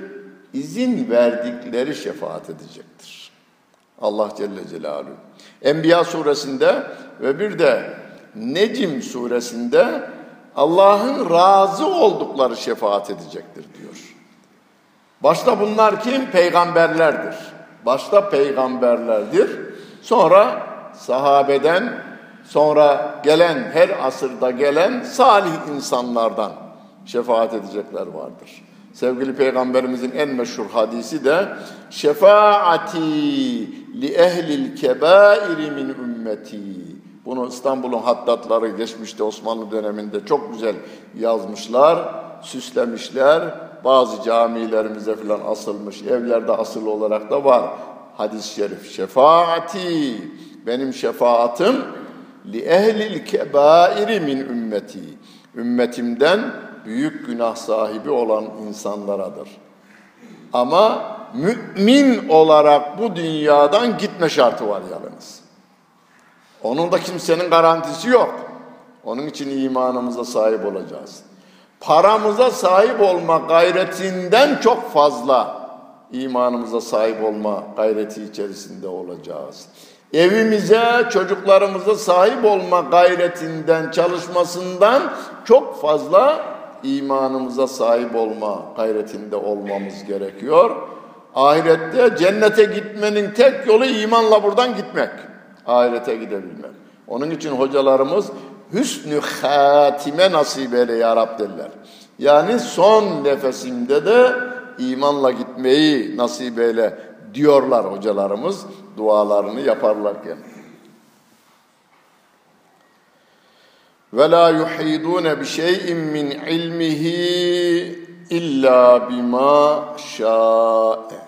İzin verdikleri şefaat edecektir. Allah Celle Celaluhu. Enbiya suresinde ve bir de Necm suresinde Allah'ın razı oldukları şefaat edecektir diyor. Başta bunlar kim? Peygamberlerdir. Başta peygamberlerdir. Sonra sahabeden, sonra gelen her asırda gelen salih insanlardan şefaat edecekler vardır. Sevgili Peygamberimizin en meşhur hadisi de şefaati li ehlil kebairi min ümmeti. Bunu İstanbul'un hattatları geçmişte Osmanlı döneminde çok güzel yazmışlar, süslemişler. Bazı camilerimize falan asılmış, evlerde asılı olarak da var. Hadis-i şerif şefaati, benim şefaatim li ehlil kebairi min ümmeti. Ümmetimden büyük günah sahibi olan insanlaradır. Ama mümin olarak bu dünyadan gitme şartı var yalnız. Onun da kimsenin garantisi yok. Onun için imanımıza sahip olacağız. Paramıza sahip olma gayretinden çok fazla imanımıza sahip olma gayreti içerisinde olacağız. Evimize, çocuklarımıza sahip olma gayretinden, çalışmasından çok fazla imanımıza sahip olma gayretinde olmamız gerekiyor. Ahirette cennete gitmenin tek yolu imanla buradan gitmek. Ahirete gidebilmek. Onun için hocalarımız hüsnü hatime nasip eyle ya Rab derler. Yani son nefesimde de imanla gitmeyi nasip eyle diyorlar hocalarımız dualarını yaparlarken. Ve la yuhidune bi şey'in min ilmihi illa bima şa'e.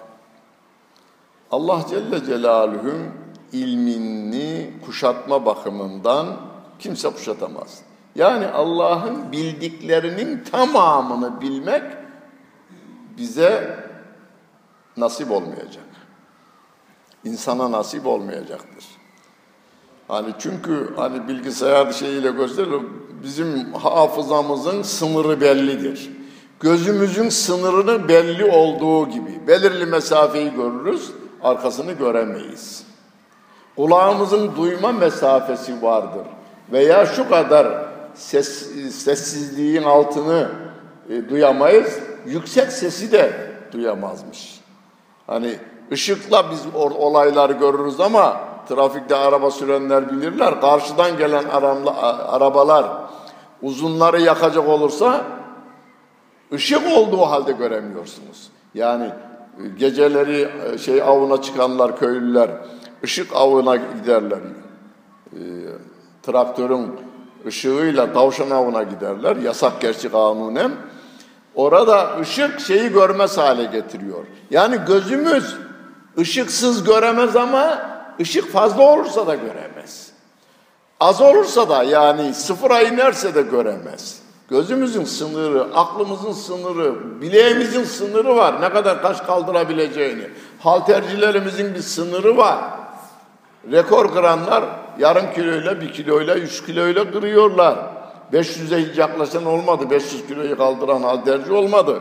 Allah Celle Celaluhu'nun ilmini kuşatma bakımından kimse kuşatamaz. Yani Allah'ın bildiklerinin tamamını bilmek bize nasip olmayacak. İnsana nasip olmayacaktır. Hani çünkü hani bilgisayar şeyiyle gösteriyor, bizim hafızamızın sınırı bellidir. Gözümüzün sınırını belli olduğu gibi belirli mesafeyi görürüz, arkasını göremeyiz. Kulağımızın duyma mesafesi vardır. Veya şu kadar ses, sessizliğin altını e, duyamayız, yüksek sesi de duyamazmış. Hani ışıkla biz olayları görürüz ama trafikte araba sürenler bilirler. Karşıdan gelen arabalar uzunları yakacak olursa ışık olduğu halde göremiyorsunuz. Yani geceleri şey avına çıkanlar, köylüler ışık avına giderler. E, traktörün ışığıyla tavşan avına giderler. Yasak gerçi kanunen. Orada ışık şeyi görmez hale getiriyor. Yani gözümüz ışıksız göremez ama ışık fazla olursa da göremez. Az olursa da yani sıfıra inerse de göremez. Gözümüzün sınırı, aklımızın sınırı, bileğimizin sınırı var. Ne kadar taş kaldırabileceğini. Haltercilerimizin bir sınırı var. Rekor kıranlar yarım kiloyla, bir kiloyla, üç kiloyla kırıyorlar. beş yüze hiç yaklaşan olmadı. beş yüz kiloyu kaldıran halterci olmadı.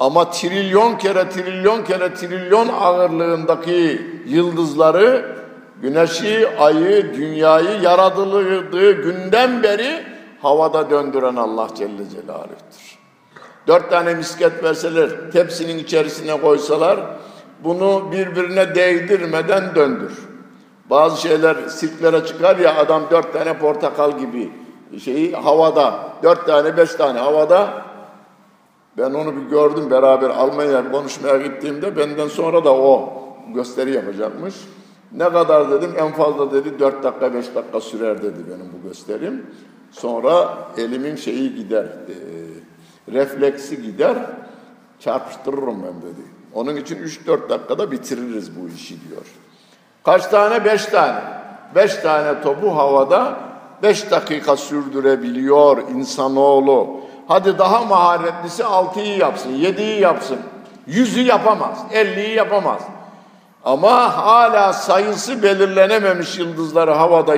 Ama trilyon kere, trilyon kere, trilyon ağırlığındaki yıldızları, güneşi, ayı, dünyayı yaratıldığı günden beri havada döndüren Allah Celle Celaluhu'dur. Dört tane misket verseler, tepsinin içerisine koysalar, bunu birbirine değdirmeden döndür. Bazı şeyler sirklere çıkar ya, adam dört tane portakal gibi şeyi havada, dört tane, beş tane havada. Ben onu bir gördüm, beraber Almanya'ya konuşmaya gittiğimde benden sonra da o gösteri yapacakmış. Ne kadar dedim, en fazla dedi dört dakika beş dakika sürer dedi benim bu gösterim. Sonra elimin şeyi gider, e, refleksi gider, çarpıştırırım ben dedi. Onun için üç dört dakikada bitiririz bu işi diyor. Kaç tane? Beş tane. Beş tane topu havada beş dakika sürdürebiliyor insanoğlu. Hadi daha maharetlisi altıyı yapsın, yediyi yapsın, yüzü yapamaz, elliyi yapamaz. Ama hala sayısı belirlenememiş yıldızları havada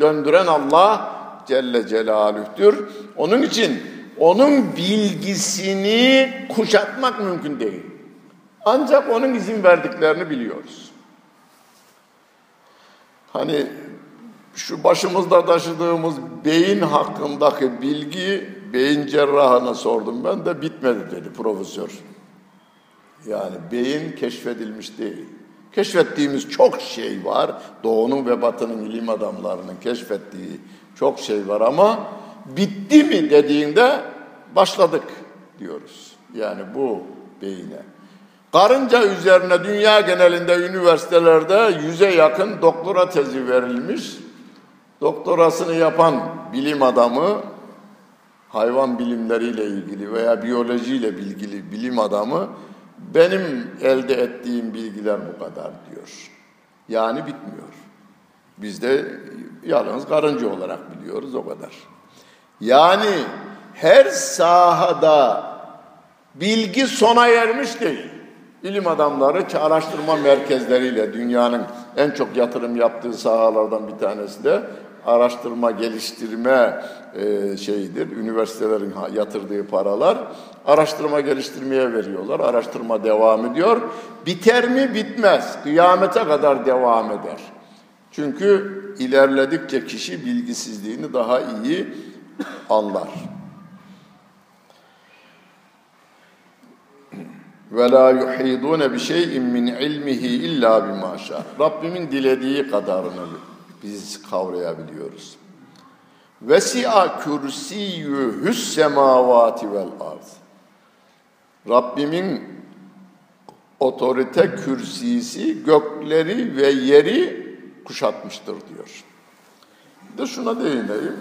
döndüren Allah Celle Celaluhu'dur. Onun için onun bilgisini kuşatmak mümkün değil. Ancak onun izin verdiklerini biliyoruz. Hani şu başımızda taşıdığımız beyin hakkındaki bilgi, beyin cerrahına sordum ben de bitmedi dedi profesör. Yani beyin keşfedilmiş değil. Keşfettiğimiz çok şey var. Doğunun ve batının ilim adamlarının keşfettiği çok şey var ama bitti mi dediğinde başladık diyoruz. Yani bu beyine. Karınca üzerine dünya genelinde üniversitelerde yüze yakın doktora tezi verilmiş. Doktorasını yapan bilim adamı, hayvan bilimleriyle ilgili veya biyolojiyle ilgili bilim adamı, benim elde ettiğim bilgiler bu kadar diyor. Yani bitmiyor. Biz de yalnız karınca olarak biliyoruz o kadar. Yani her sahada bilgi sona ermiş değil. Bilim adamları araştırma merkezleriyle dünyanın en çok yatırım yaptığı sahalardan bir tanesi de araştırma, geliştirme e, şeyidir. Üniversitelerin yatırdığı paralar araştırma geliştirmeye veriyorlar. Araştırma devam ediyor. Biter mi? Bitmez. Kıyamete kadar devam eder. Çünkü ilerledikçe kişi bilgisizliğini daha iyi anlar. Ve la yuhidune bi şey'in min ilmihi illa bima şa. Rabbimin dilediği kadarını biz kavrayabiliyoruz. Vesi'a kürsiyühü's semavati vel arz. Rabbimin otorite kürsisi gökleri ve yeri kuşatmıştır diyor. Bir de şuna değineyim.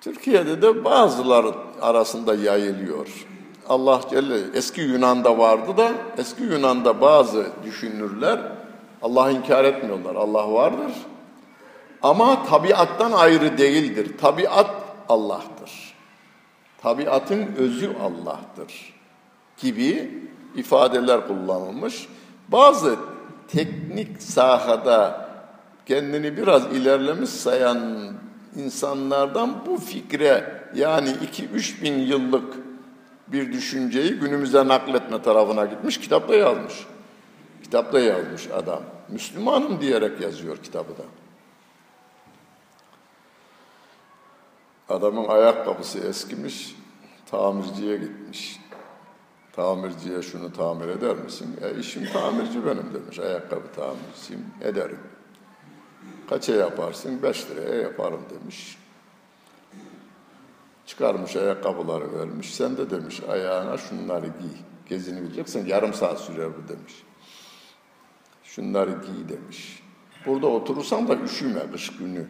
Türkiye'de de bazıları arasında yayılıyor. Allah Celle, eski Yunan'da vardı da, eski Yunan'da bazı düşünürler, Allah'ı inkar etmiyorlar, Allah vardır. Ama tabiattan ayrı değildir. Tabiat Allah'tır. Tabiatın özü Allah'tır gibi ifadeler kullanılmış. Bazı teknik sahada kendini biraz ilerlemiş sayan İnsanlardan bu fikre, yani iki üç bin yıllık bir düşünceyi günümüze nakletme tarafına gitmiş, kitapta yazmış. Kitapta yazmış adam. Müslümanım diyerek yazıyor kitabı da. Adamın ayakkabısı eskimiş, tamirciye gitmiş. Tamirciye şunu tamir eder misin? E işim tamirci benim demiş, ayakkabı tamircisiyim, ederim. Kaça yaparsın? Beş liraya yaparım demiş. Çıkarmış ayakkabıları vermiş. Sen de demiş ayağına şunları giy. Gezini bileceksin yarım saat sürer bu demiş. Şunları giy demiş. Burada oturursan da üşüme kış günü.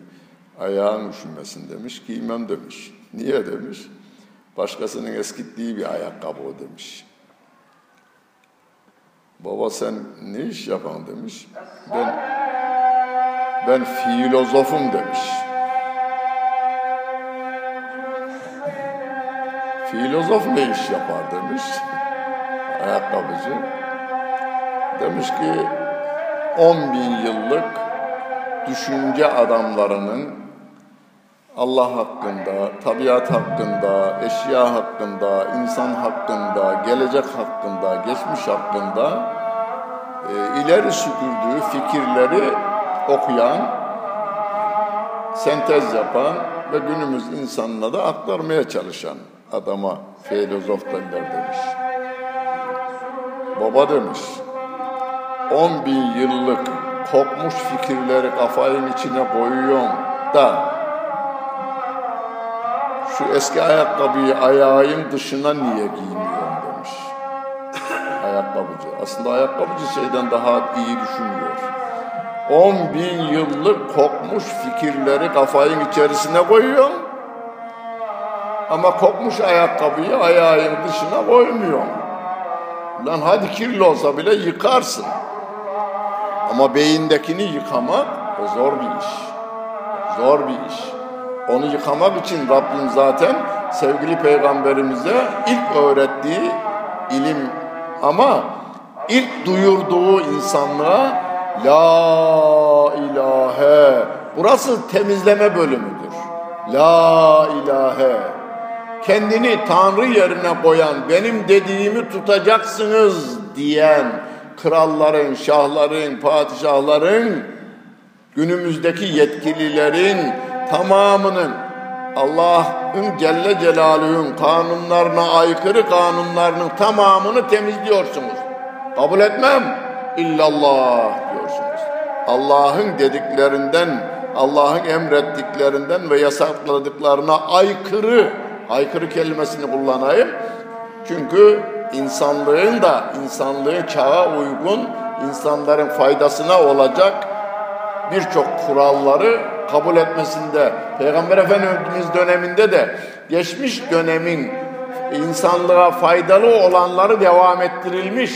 Ayağın üşümesin demiş. Giymem demiş. Niye demiş? Başkasının eskittiği bir ayakkabı o demiş. Baba sen ne iş yapan demiş. Ben... Ben filozofum demiş. Filozof ne iş yapar demiş. Ayakkabıcı. Demiş ki on bin yıllık düşünce adamlarının Allah hakkında, tabiat hakkında, eşya hakkında, insan hakkında, gelecek hakkında, geçmiş hakkında e, ileri sürdüğü fikirleri okuyan, sentez yapan ve günümüz insanına da aktarmaya çalışan adama filozof derler demiş. Baba demiş, on bin yıllık kopmuş fikirleri kafanın içine koyuyorsun da şu eski ayakkabıyı ayağın dışına niye giymiyorsun demiş. Ayakkabıcı. Aslında ayakkabıcı şeyden daha iyi düşünüyor. On bin yıllık kopmuş fikirleri kafanın içerisine koyuyorsun ama kopmuş ayakkabıyı ayağın dışına koymuyorsun. Lan hadi kirli olsa bile yıkarsın. Ama beyindekini yıkamak o zor bir iş. Zor bir iş. Onu yıkamak için Rabbim zaten sevgili Peygamberimize ilk öğrettiği ilim ama ilk duyurduğu insanlığa La ilahe. Burası temizleme bölümüdür. La ilahe. Kendini Tanrı yerine koyan, benim dediğimi tutacaksınız diyen kralların, şahların, padişahların, günümüzdeki yetkililerin tamamının Allah'ın Celle Celaluhu'nun kanunlarına aykırı kanunlarının tamamını temizliyorsunuz. Kabul etmem. İllallah. Allah'ın dediklerinden, Allah'ın emrettiklerinden ve yasakladıklarına aykırı, aykırı kelimesini kullanayım. Çünkü insanlığın da, insanlığı çağa uygun, insanların faydasına olacak birçok kuralları kabul etmesinde, Peygamber Efendimiz döneminde de geçmiş dönemin insanlığa faydalı olanları devam ettirilmiş.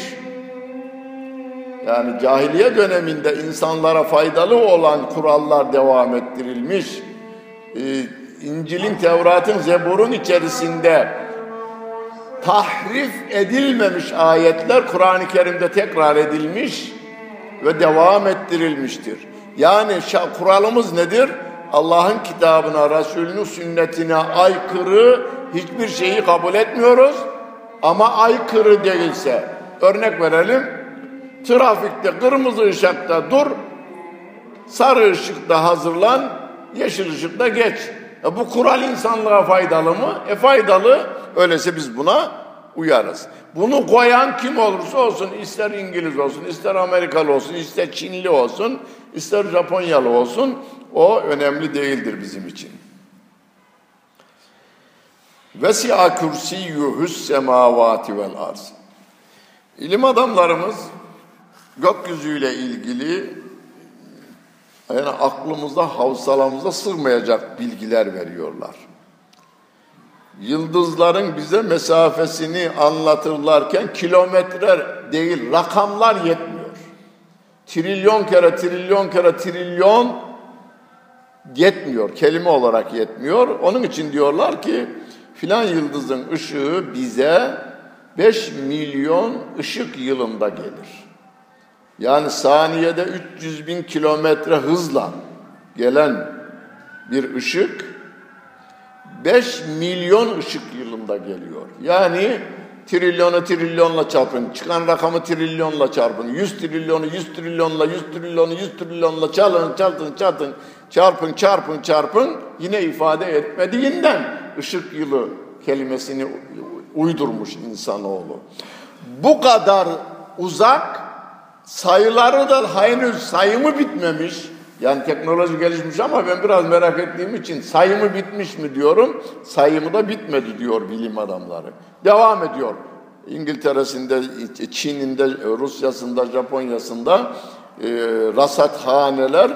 Yani cahiliye döneminde insanlara faydalı olan kurallar devam ettirilmiş. Ee, İncil'in, Tevrat'ın, Zebur'un içerisinde tahrif edilmemiş ayetler Kur'an-ı Kerim'de tekrar edilmiş ve devam ettirilmiştir. Yani kuralımız nedir? Allah'ın kitabına, Resulünün sünnetine aykırı hiçbir şeyi kabul etmiyoruz. Ama aykırı değilse, örnek verelim, trafikte kırmızı ışıkta dur, sarı ışıkta hazırlan, yeşil ışıkta geç. E bu kural insanlığa faydalı mı? E faydalı, öyleyse biz buna uyarız. Bunu koyan kim olursa olsun, ister İngiliz olsun, ister Amerikalı olsun, ister Çinli olsun, ister Japonyalı olsun, o önemli değildir bizim için. Vesi'a kürsiyyuhus semavati vel arz. İlim adamlarımız gökyüzüyle ilgili yani aklımıza, havsalamıza sığmayacak bilgiler veriyorlar. Yıldızların bize mesafesini anlatırlarken kilometreler değil, rakamlar yetmiyor. Trilyon kere, trilyon kere, trilyon yetmiyor, kelime olarak yetmiyor. Onun için diyorlar ki filan yıldızın ışığı bize beş milyon ışık yılında gelir. Yani saniyede üç yüz bin kilometre hızla gelen bir ışık beş milyon ışık yılında geliyor. Yani trilyonu trilyonla çarpın, çıkan rakamı trilyonla çarpın, yüz trilyonu yüz trilyonla yüz trilyonu yüz trilyonla çarpın, çarpın, çarpın, çarpın, çarpın, çarpın yine ifade etmediğinden ışık yılı kelimesini uydurmuş insanoğlu. Bu kadar uzak, sayıları da henüz sayımı bitmemiş. Yani teknoloji gelişmiş ama ben biraz merak ettiğim için sayımı bitmiş mi diyorum. Sayımı da bitmedi diyor bilim adamları. Devam ediyor. İngiltere'sinde, Çin'inde, Rusya'sında, Japonya'sında e, rasathaneler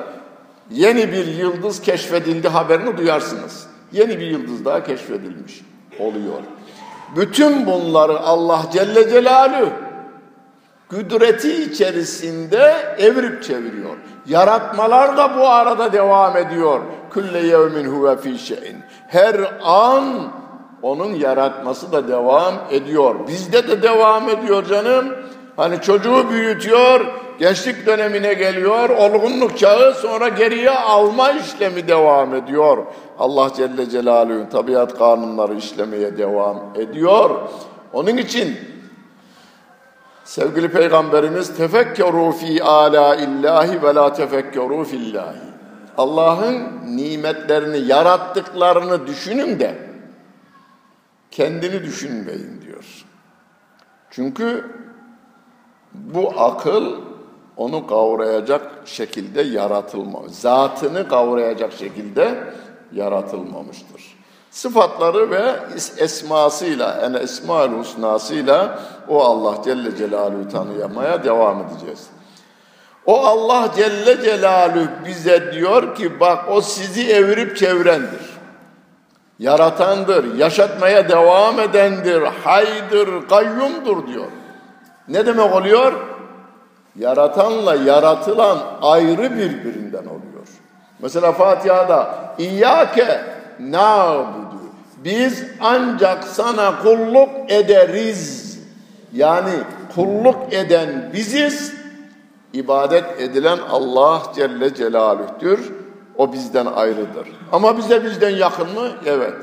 yeni bir yıldız keşfedildi haberini duyarsınız. Yeni bir yıldız daha keşfedilmiş oluyor. Bütün bunları Allah Celle Celaluhu kudreti içerisinde evirip çeviriyor. Yaratmalar da bu arada devam ediyor. Külle yevmin huve fi şeyin. Her an onun yaratması da devam ediyor. Bizde de devam ediyor canım. Hani çocuğu büyütüyor, gençlik dönemine geliyor, olgunluk çağı, sonra geriye alma işlemi devam ediyor. Allah Celle Celaluhu tabiat kanunları işlemeye devam ediyor. Onun için sevgili Peygamberimiz tefekkeru fi ala illahi ve la tefekkeru fillahi. Allah'ın nimetlerini, yarattıklarını düşünün de kendini düşünmeyin diyor. Çünkü bu akıl onu kavrayacak şekilde yaratılmamış. Zatını kavrayacak şekilde yaratılmamıştır. Sıfatları ve esmasıyla, yani esma-ül husnasıyla o Allah Celle Celaluhu tanıyamaya devam edeceğiz. O Allah Celle Celaluhu bize diyor ki bak o sizi evirip çevirendir. Yaratandır, yaşatmaya devam edendir, haydır, kayyumdur diyor. Ne demek oluyor? Yaratanla yaratılan ayrı birbirinden oluyor. Mesela Fatiha'da İyyâke nâbudu. Biz ancak sana kulluk ederiz. Yani kulluk eden biziz. İbadet edilen Allah Celle Celaluh'tür. O bizden ayrıdır. Ama bize bizden yakın mı? Evet.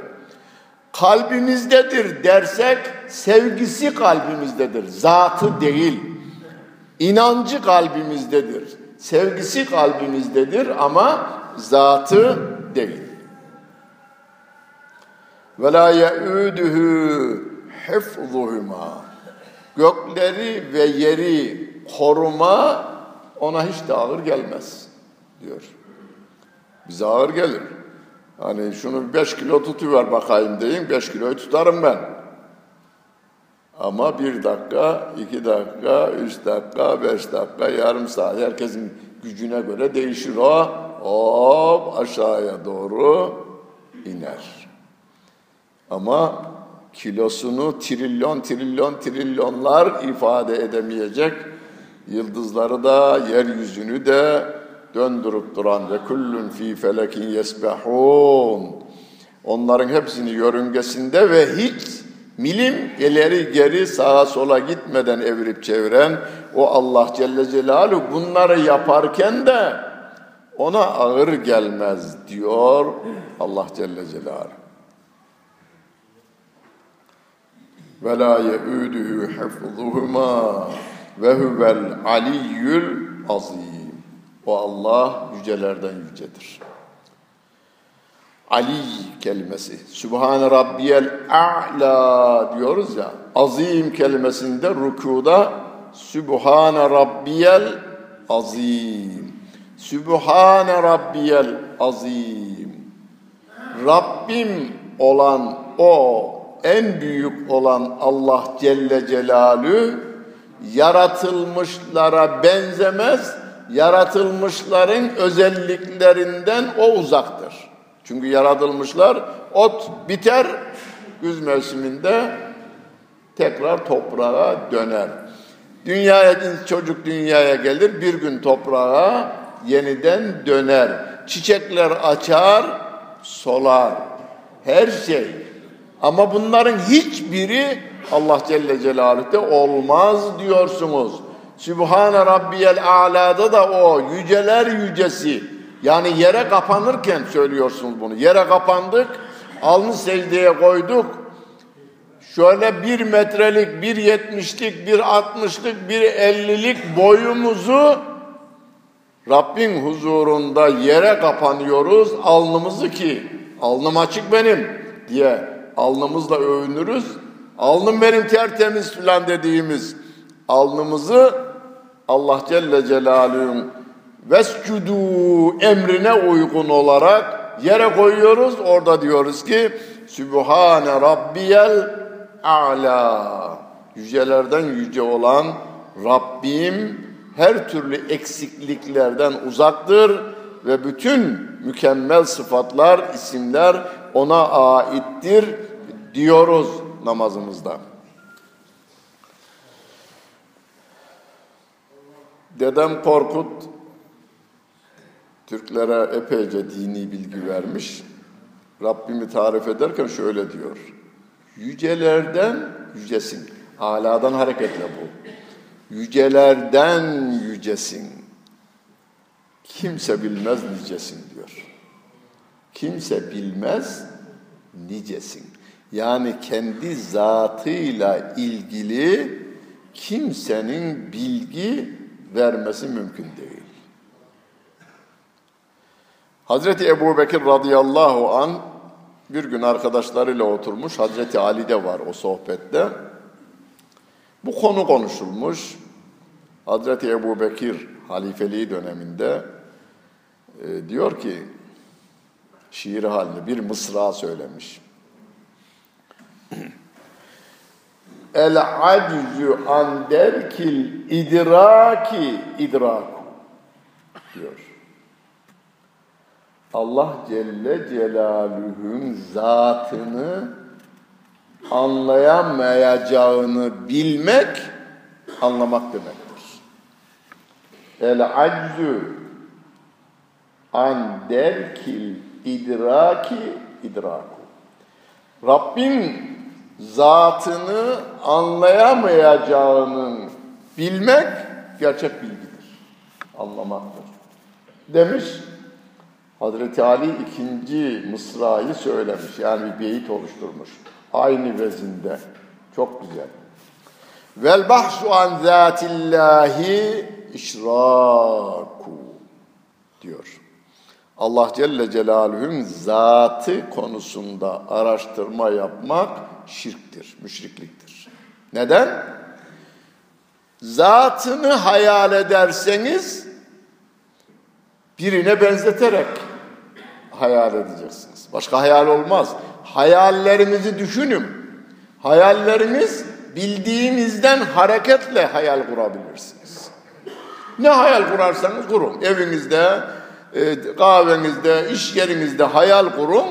Kalbimizdedir dersek sevgisi kalbimizdedir. Zatı değil. İnancı kalbimizdedir. Sevgisi kalbimizdedir ama zatı değil. Ve la ye'uduhu hifzuhuma. Gökleri ve yeri koruma ona hiç de ağır gelmez diyor. Bize ağır gelir. Hani şunu beş kilo tutuver bakayım deyin, beş kiloyu tutarım ben. Ama bir dakika, iki dakika, üç dakika, beş dakika, yarım saat. Herkesin gücüne göre değişir o. Hop aşağıya doğru iner. Ama kilosunu trilyon, trilyon, trilyonlar ifade edemeyecek. Yıldızları da, yeryüzünü de döndürüp duran ve kullun fi felekin yesbehun. Onların hepsini yörüngesinde ve hiç milim ileri geri sağa sola gitmeden evirip çeviren o Allah Celle Celaluhu bunları yaparken de ona ağır gelmez diyor Allah Celle Celaluhu. Ve la ye'uduhu hifzuhuma ve huvel aliyyül azim. O Allah yücelerden yücedir. Ali kelimesi. Sübhane Rabbiyel A'la diyoruz ya. Azim kelimesinde rükuda Sübhane Rabbiyel Azim. Sübhane Rabbiyel Azim. Rabbim olan o, en büyük olan Allah Celle Celalü yaratılmışlara benzemez. Yaratılmışların özelliklerinden o uzaktır. Çünkü yaratılmışlar ot biter, güz mevsiminde tekrar toprağa döner. Dünyaya, çocuk dünyaya gelir, bir gün toprağa yeniden döner. Çiçekler açar, solar. Her şey. Ama bunların hiçbiri Allah Celle Celaluhu'da olmaz diyorsunuz. Sübhane Rabbiyel A'la'da da o yüceler yücesi. Yani yere kapanırken söylüyorsunuz bunu. Yere kapandık, alnı secdeye koyduk. Şöyle bir metrelik, bir yetmişlik, bir altmışlık, bir ellilik boyumuzu Rabbin huzurunda yere kapanıyoruz. Alnımızı ki, alnım açık benim diye alnımızla övünürüz. Alnım benim tertemiz filan dediğimiz alnımızı Allah Celle Celaluhu'nun vescudu emrine uygun olarak yere koyuyoruz. Orada diyoruz ki Sübhane Rabbiyel A'la. Yücelerden yüce olan Rabbim her türlü eksikliklerden uzaktır ve bütün mükemmel sıfatlar, isimler ona aittir diyoruz namazımızda. Dedem Korkut Türklere epeyce dini bilgi vermiş. Rabbimi tarif ederken şöyle diyor. Yücelerden yücesin. Aladan hareketle bu. Yücelerden yücesin. Kimse bilmez nicesin diyor. Kimse bilmez nicesin. Yani kendi zatıyla ilgili kimsenin bilgi vermesi mümkün değil. Hazreti Ebu Bekir radıyallahu an bir gün arkadaşlarıyla oturmuş, Hazreti Ali de var o sohbette. Bu konu konuşulmuş. Hazreti Ebu Bekir halifeliği döneminde e, diyor ki, şiir halini bir mısra söylemiş. El-acüzü an derkil idraki idraku diyor. Allah Celle Celaluhu'nun zatını anlayamayacağını bilmek, anlamak demektir. El-aczü an derkil idraki idraku. Rabbin zatını anlayamayacağını bilmek gerçek bilgidir, anlamaktır demiş. Hazreti Ali ikinci mısrayı söylemiş. Yani bir beyit oluşturmuş. Aynı vezinde. Çok güzel. Vel bahsu an zatillahi işraku diyor. Allah Celle Celaluhu'nun zatı konusunda araştırma yapmak şirktir, müşrikliktir. Neden? Zatını hayal ederseniz birine benzeterek hayal edeceksiniz. Başka hayal olmaz. Hayallerinizi düşünün. Hayalleriniz bildiğinizden hareketle hayal kurabilirsiniz. Ne hayal kurarsanız kurun. Evinizde, kahvenizde, iş yerinizde hayal kurun.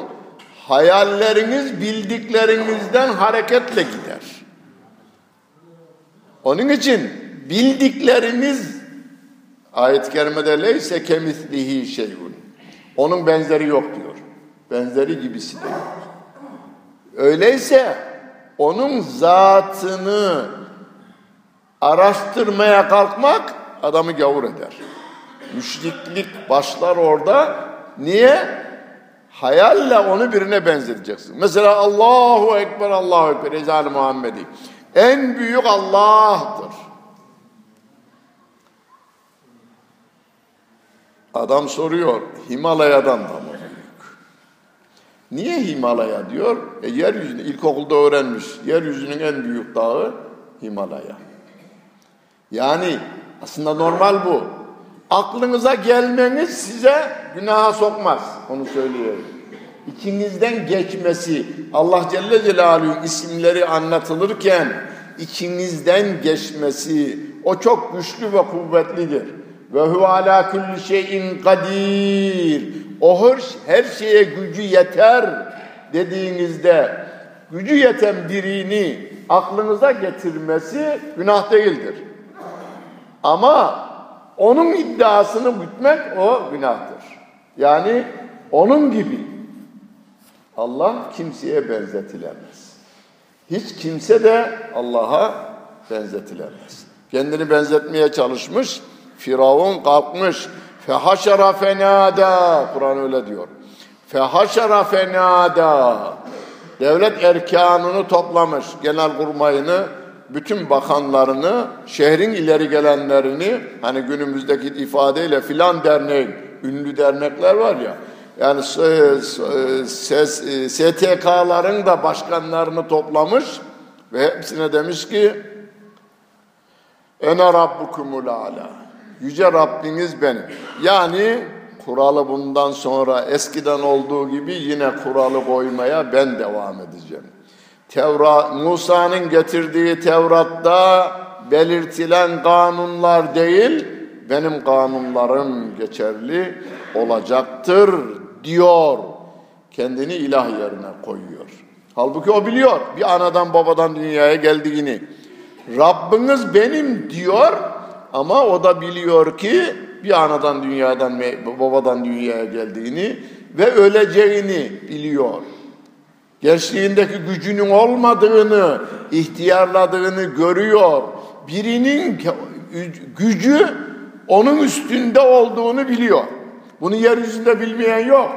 Hayalleriniz bildiklerinizden hareketle gider. Onun için bildikleriniz, ayet-i kerimede leyse kemislihi şeyun. Onun benzeri yok diyor. Benzeri gibisi de yok. Öyleyse onun zatını araştırmaya kalkmak adamı gavur eder. müşriklik başlar orada. Niye? Hayalle onu birine benzeteceksin. Mesela Allahu Ekber, Allahu Ekber, ezan-ı Muhammedi. En büyük Allah'tır. Adam soruyor, Himalaya'dan da mı büyük? Niye Himalaya diyor? E yeryüzünü ilkokulda öğrenmiş. Yeryüzünün en büyük dağı Himalaya. Yani aslında normal bu. Aklınıza gelmeniz size günaha sokmaz. Onu söylüyorum. İçinizden geçmesi, Allah Celle Celaluhu'nun isimleri anlatılırken içinizden geçmesi, o çok güçlü ve kuvvetlidir. Ve huve alâ kulli şeyin kadîr. O her şeye gücü yeter dediğinizde gücü yeten birini aklınıza getirmesi günah değildir. Ama onun iddiasını gütmek o günahtır. Yani onun gibi Allah kimseye benzetilemez. Hiç kimse de Allah'a benzetilemez. Kendini benzetmeye çalışmış, Firavun kalkmış. Fehaşara fenada. Kur'an öyle diyor. Fehaşara fenada. Devlet erkanını toplamış. Genelkurmayını, bütün bakanlarını, şehrin ileri gelenlerini, hani günümüzdeki ifadeyle filan derneğin, ünlü dernekler var ya, yani S T K'ların da başkanlarını toplamış ve hepsine demiş ki Ene Rabbukumul Ala, yüce Rabbiniz benim. Yani kuralı bundan sonra eskiden olduğu gibi yine kuralı koymaya ben devam edeceğim. Tevrat, Musa'nın getirdiği Tevrat'ta belirtilen kanunlar değil, benim kanunlarım geçerli olacaktır diyor. Kendini ilah yerine koyuyor. Halbuki o biliyor bir anadan babadan dünyaya geldiğini. Rabbiniz benim diyor ama o da biliyor ki bir anadan dünyadan babadan dünyaya geldiğini ve öleceğini biliyor. Gençliğindeki gücünün olmadığını, ihtiyarladığını görüyor. Birinin gücü onun üstünde olduğunu biliyor. Bunu yeryüzünde bilmeyen yok.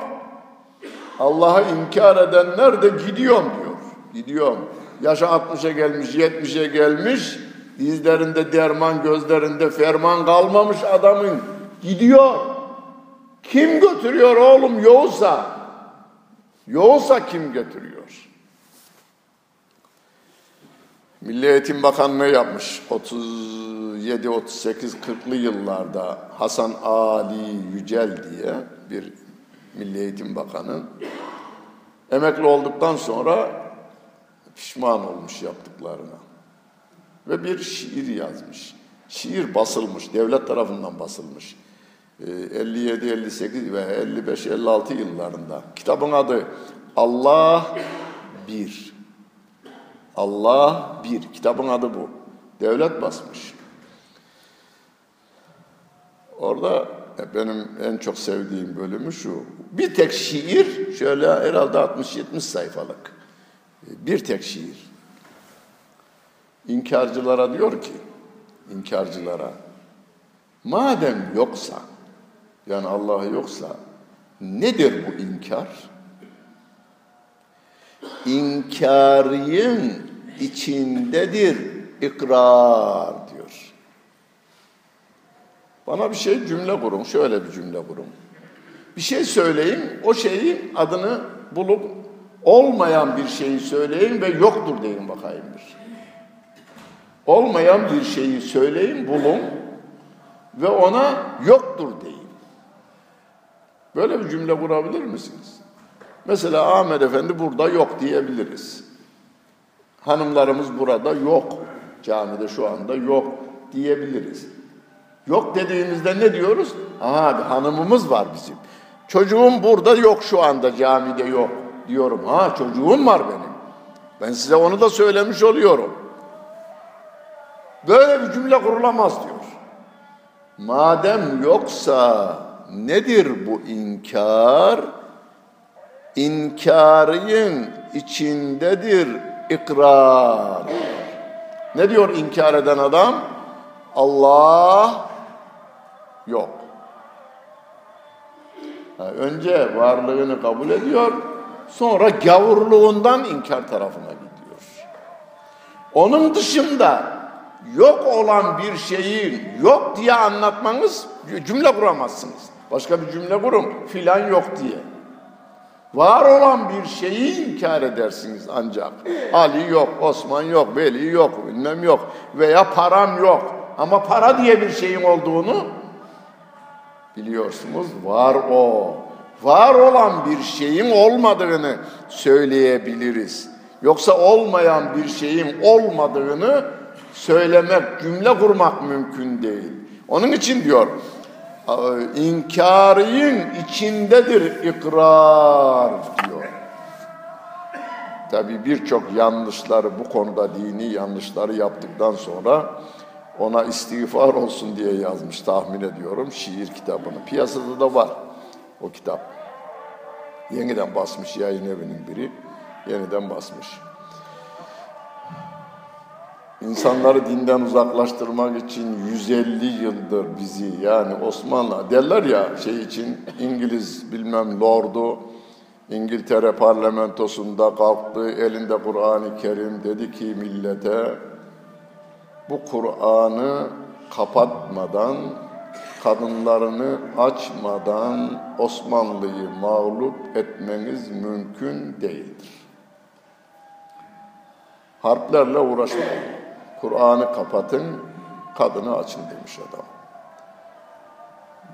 Allah'a inkar edenler de gidiyorum diyor. Gidiyorum. Yaşı altmışa gelmiş, yetmişe gelmiş. Dizlerinde derman, gözlerinde ferman kalmamış adamın. Gidiyor. Kim götürüyor oğlum yoksa? Yoksa kim götürüyor? Milli Eğitim Bakanlığı yapmış otuz yedi otuz sekiz kırklı yıllarda Hasan Ali Yücel diye bir Milli Eğitim Bakanı emekli olduktan sonra pişman olmuş yaptıklarına ve bir şiir yazmış. Şiir basılmış, devlet tarafından basılmış. elli yedi elli sekiz ve elli beş elli altı yıllarında. Kitabın adı Allah Bir. Allah Bir. Kitabın adı bu. Devlet basmış. Orada benim en çok sevdiğim bölümü şu. Bir tek şiir, şöyle herhalde altmış yetmiş sayfalık. Bir tek şiir. İnkarcılara diyor ki, inkarcılara, madem yoksa, yani Allah yoksa nedir bu inkar? İnkarın içindedir ikrar diyor. Bana bir şey cümle kurun, şöyle bir cümle kurun. Bir şey söyleyin, o şeyin adını bulup olmayan bir şeyi söyleyin ve yoktur deyin bakayım bir. Olmayan bir şeyi söyleyin, bulun ve ona yoktur deyin. Böyle bir cümle kurabilir misiniz? Mesela Ahmet Efendi burada yok diyebiliriz. Hanımlarımız burada yok. Camide şu anda yok diyebiliriz. Yok dediğimizde ne diyoruz? Aha bir hanımımız var bizim. Çocuğum burada yok şu anda camide yok diyorum. Ha çocuğum var benim. Ben size onu da söylemiş oluyorum. Böyle bir cümle kurulamaz diyor. Madem yoksa nedir bu inkar? İnkarın içindedir ikrar. Ne diyor inkar eden adam? Allah yok. Ha, önce varlığını kabul ediyor, sonra gavurluğundan inkar tarafına gidiyor. Onun dışında yok olan bir şeyi yok diye anlatmanız, cümle kuramazsınız. Başka bir cümle kurun, filan yok diye. Var olan bir şeyi inkar edersiniz ancak. Ali yok, Osman yok, Veli yok, bilmem yok veya param yok. Ama para diye bir şeyin olduğunu biliyorsunuz, var o. Var olan bir şeyin olmadığını söyleyebiliriz. Yoksa olmayan bir şeyin olmadığını söylemek, cümle kurmak mümkün değil. Onun için diyor, inkarın içindedir ikrar diyor. Tabii birçok yanlışları, bu konuda dini yanlışları yaptıktan sonra ona istiğfar olsun diye yazmış, tahmin ediyorum, şiir kitabını. Piyasada da var o kitap. Yeniden basmış yayın evinin biri. Yeniden basmış. İnsanları dinden uzaklaştırmak için yüz elli yıldır bizi, yani Osmanlı derler ya şey için, İngiliz bilmem lordu İngiltere parlamentosunda kalktı, elinde Kur'an-ı Kerim, dedi ki millete, bu Kur'an'ı kapatmadan, kadınlarını açmadan Osmanlı'yı mağlup etmeniz mümkün değildir. Harplerle uğraşmayın. Kur'an'ı kapatın, kadını açın demiş adam.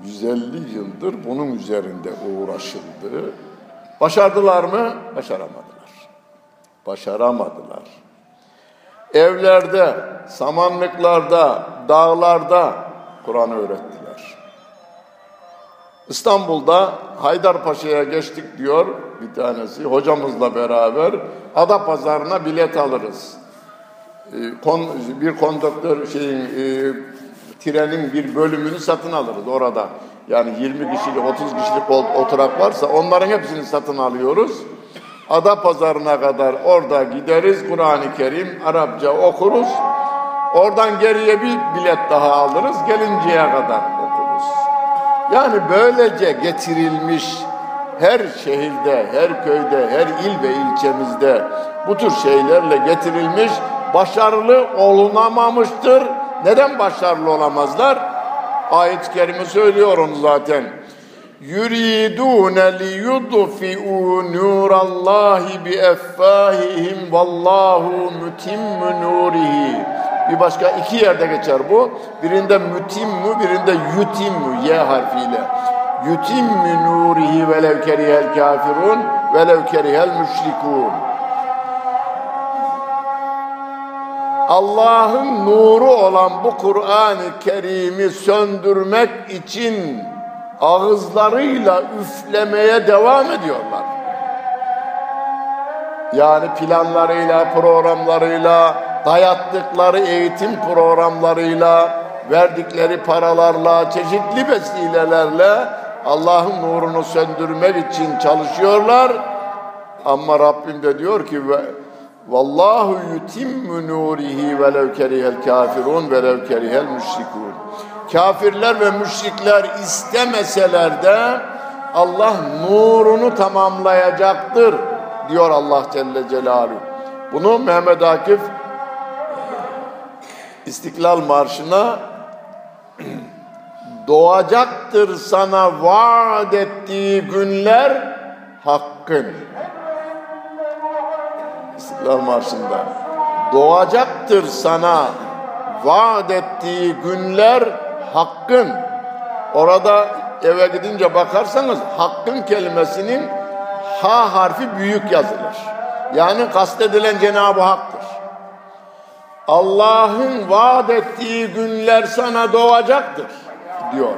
yüz elli yıldır bunun üzerinde uğraşıldı. Başardılar mı? Başaramadılar. Başaramadılar. Evlerde, samanlıklarda, dağlarda Kur'an'ı öğrettiler. İstanbul'da Haydarpaşa'ya geçtik diyor bir tanesi, hocamızla beraber Adapazarı'na bilet alırız. Bir konduktör şeyin, trenin bir bölümünü satın alırız orada. Yani yirmi kişilik, otuz kişilik oturak varsa onların hepsini satın alıyoruz. Adapazarı'na kadar orada gideriz, Kur'an-ı Kerim, Arapça okuruz. Oradan geriye bir bilet daha alırız, gelinceye kadar okuruz. Yani böylece getirilmiş her şehirde, her köyde, her il ve ilçemizde bu tür şeylerle getirilmiş, başarılı olunamamıştır. Neden başarılı olamazlar? Ayet-i Kerime söylüyorum zaten. يُرِيدُونَ لِيُطْفِئُوا نُورَ اللّٰهِ بِأَفَّاهِهِمْ وَاللّٰهُ مُتِمُّ نُورِهِ. Bir başka iki yerde geçer bu. Birinde mütimmu, birinde yutimmu, ye harfiyle. Yutimmu nurihi velev kerihel kafirun velev kerihel müşrikun. Allah'ın nuru olan bu Kur'an-ı Kerim'i söndürmek için ağızlarıyla üflemeye devam ediyorlar. Yani planlarıyla, programlarıyla, dayattıkları eğitim programlarıyla, verdikleri paralarla, çeşitli vesilelerle Allah'ın nurunu söndürmek için çalışıyorlar. Ama Rabbim de diyor ki vallahu yutimmu nurihi velev kerihel kafirun velev kerihel müşrikun. Kafirler ve müşrikler istemeseler de Allah nurunu tamamlayacaktır diyor Allah Celle Celaluhu. Bunu Mehmet Akif İstiklal Marşı'na doğacaktır sana vaat ettiği günler hakkın. İstiklal Marşı'nda doğacaktır sana vaat ettiği günler hakkın. Orada eve gidince bakarsanız hakkın kelimesinin ha harfi büyük yazılır. Yani kastedilen Cenab-ı Hak'tır. Allah'ın vaat ettiği günler sana doğacaktır diyor.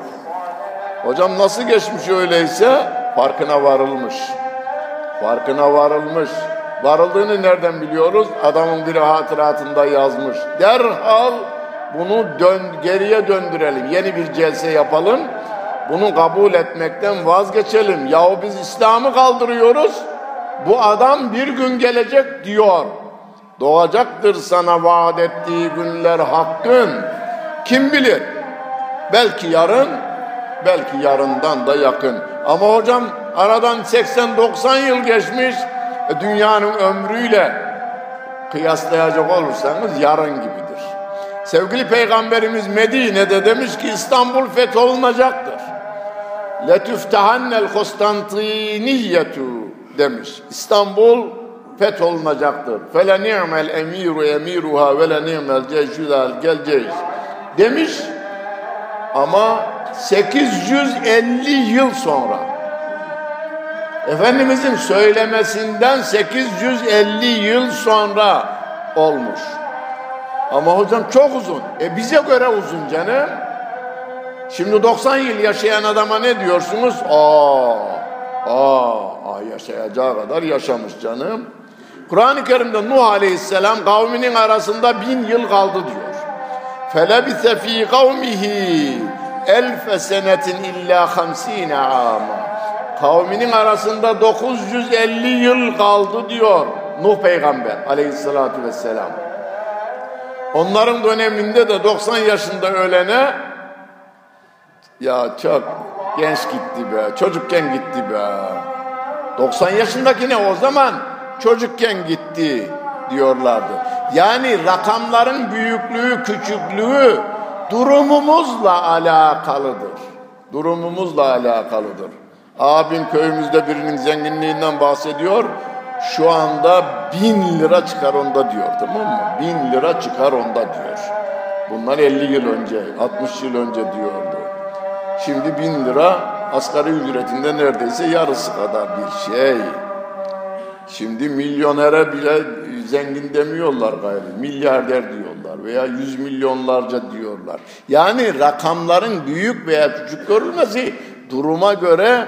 Hocam nasıl geçmiş öyleyse? Farkına varılmış. Farkına varılmış. Varıldığını nereden biliyoruz? Adamın biri hatıratında yazmış. Derhal bunu dön, geriye döndürelim. Yeni bir celse yapalım. Bunu kabul etmekten vazgeçelim. Yahu biz İslam'ı kaldırıyoruz. Bu adam bir gün gelecek diyor. Doğacaktır sana vaat ettiği günler hakkın. Kim bilir? Belki yarın, belki yarından da yakın. Ama hocam aradan seksen doksan yıl geçmiş, dünyanın ömrüyle kıyaslayacak olursanız yarın gibidir. Sevgili Peygamberimiz Medine'de demiş ki İstanbul fetholunacaktır. Letüftehannel Konstantiniyyetu demiş. İstanbul fetholunacaktır. Fele ni'mel emiru emiruha ve le ni'mel ceyşüzel gelceyiz demiş. Ama sekiz yüz elli yıl sonra, Efendimizin söylemesinden sekiz yüz elli yıl sonra olmuş. Ama hocam çok uzun. E bize göre uzun canım. Şimdi doksan yıl yaşayan adama ne diyorsunuz? Aa, aa, yaşayacağı kadar yaşamış canım. Kur'an-ı Kerim'de Nuh Aleyhisselam kavminin arasında bin yıl kaldı diyor. فَلَبِثَ ف۪ي قَوْمِهِ اَلْفَ سَنَةٍ اِلَّا خَمْس۪ينَ عَامًا Kavminin arasında dokuz yüz elli yıl kaldı diyor Nuh Peygamber aleyhissalatü vesselam. Onların döneminde de doksan yaşında ölene ya çok genç gitti be, çocukken gitti be. doksan yaşındakine o zaman çocukken gitti diyorlardı. Yani rakamların büyüklüğü, küçüklüğü durumumuzla alakalıdır. Durumumuzla alakalıdır. Abim köyümüzde birinin zenginliğinden bahsediyor. Şu anda bin lira çıkar onda diyor, tamam mı? Bin lira çıkar onda diyor. Bunlar elli yıl önce, altmış yıl önce diyordu. Şimdi bin lira asgari ücretinde neredeyse yarısı kadar bir şey. Şimdi milyonere bile zengin demiyorlar gayri, milyarder diyorlar veya yüz milyonlarca diyorlar. Yani rakamların büyük veya küçük görülmesi duruma göre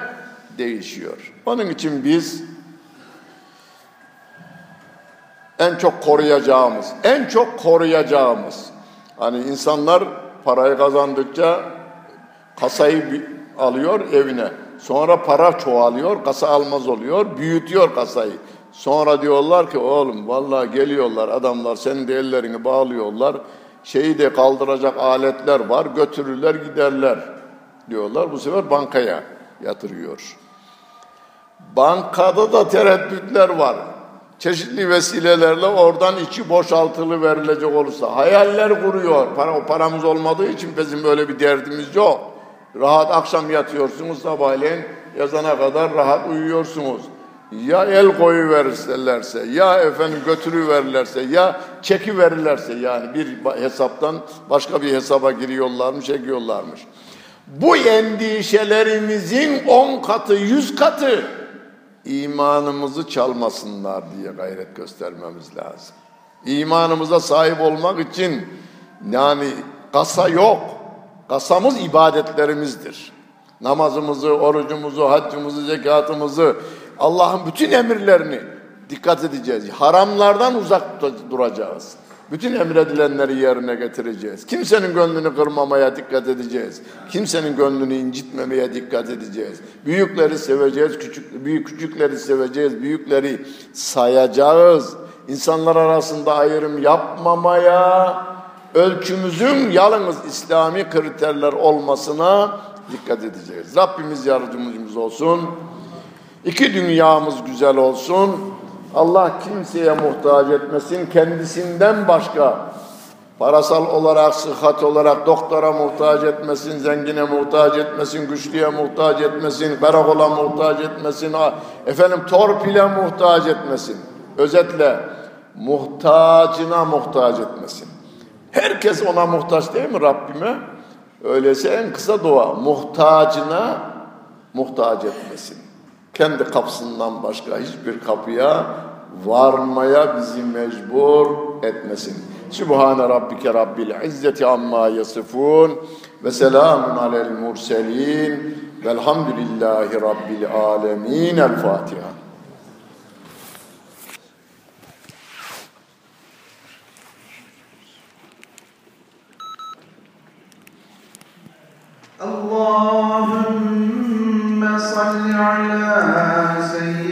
değişiyor. Onun için biz en çok koruyacağımız, en çok koruyacağımız, hani insanlar parayı kazandıkça kasayı alıyor evine. Sonra para çoğalıyor, kasa almaz oluyor, büyütüyor kasayı. Sonra diyorlar ki oğlum vallahi geliyorlar adamlar, senin de ellerini bağlıyorlar, şeyi de kaldıracak aletler var, götürürler giderler diyorlar. Bu sefer bankaya yatırıyor. Bankada da tereddütler var. Çeşitli vesilelerle oradan içi boşaltılı verilecek olursa hayaller kuruyor. Para, o paramız olmadığı için bizim böyle bir derdimiz yok. Rahat akşam yatıyorsunuz, sabahleyin yazana kadar rahat uyuyorsunuz. Ya el koyu verirlerse, ya efendim götürü verirlerse, ya çeki verirlerse, yani bir hesaptan başka bir hesaba giriyorlarmış, çekiyorlarmış. Bu endişelerimizin on katı, yüz katı imanımızı çalmasınlar diye gayret göstermemiz lazım. İmanımıza sahip olmak için yani kasa yok. Kasamız ibadetlerimizdir. Namazımızı, orucumuzu, haccımızı, zekatımızı, Allah'ın bütün emirlerini dikkat edeceğiz. Haramlardan uzak duracağız. Bütün emredilenleri yerine getireceğiz. Kimsenin gönlünü kırmamaya dikkat edeceğiz. Kimsenin gönlünü incitmemeye dikkat edeceğiz. Büyükleri seveceğiz, küçük, büyük küçükleri seveceğiz, büyükleri sayacağız. İnsanlar arasında ayrım yapmamaya, ölçümüzün yalnız İslami kriterler olmasına dikkat edeceğiz. Rabbimiz yardımcımız olsun. İki dünyamız güzel olsun. Allah kimseye muhtaç etmesin. Kendisinden başka parasal olarak, sıhhat olarak doktora muhtaç etmesin, zengine muhtaç etmesin, güçlüye muhtaç etmesin, karakola muhtaç etmesin, efendim torpile muhtaç etmesin. Özetle muhtacına muhtaç etmesin. Herkes ona muhtaç değil mi Rabbime? Öyleyse en kısa dua, muhtacına muhtaç etmesin. Kendi kapısından başka hiçbir kapıya varmaya bizi mecbur etmesin. Sübhane Rabbike Rabbil İzzeti amma yasifun ve selamun alel murselin velhamdülillahi Rabbil alemin. El Fatiha. Allahümme salli ala seyyidina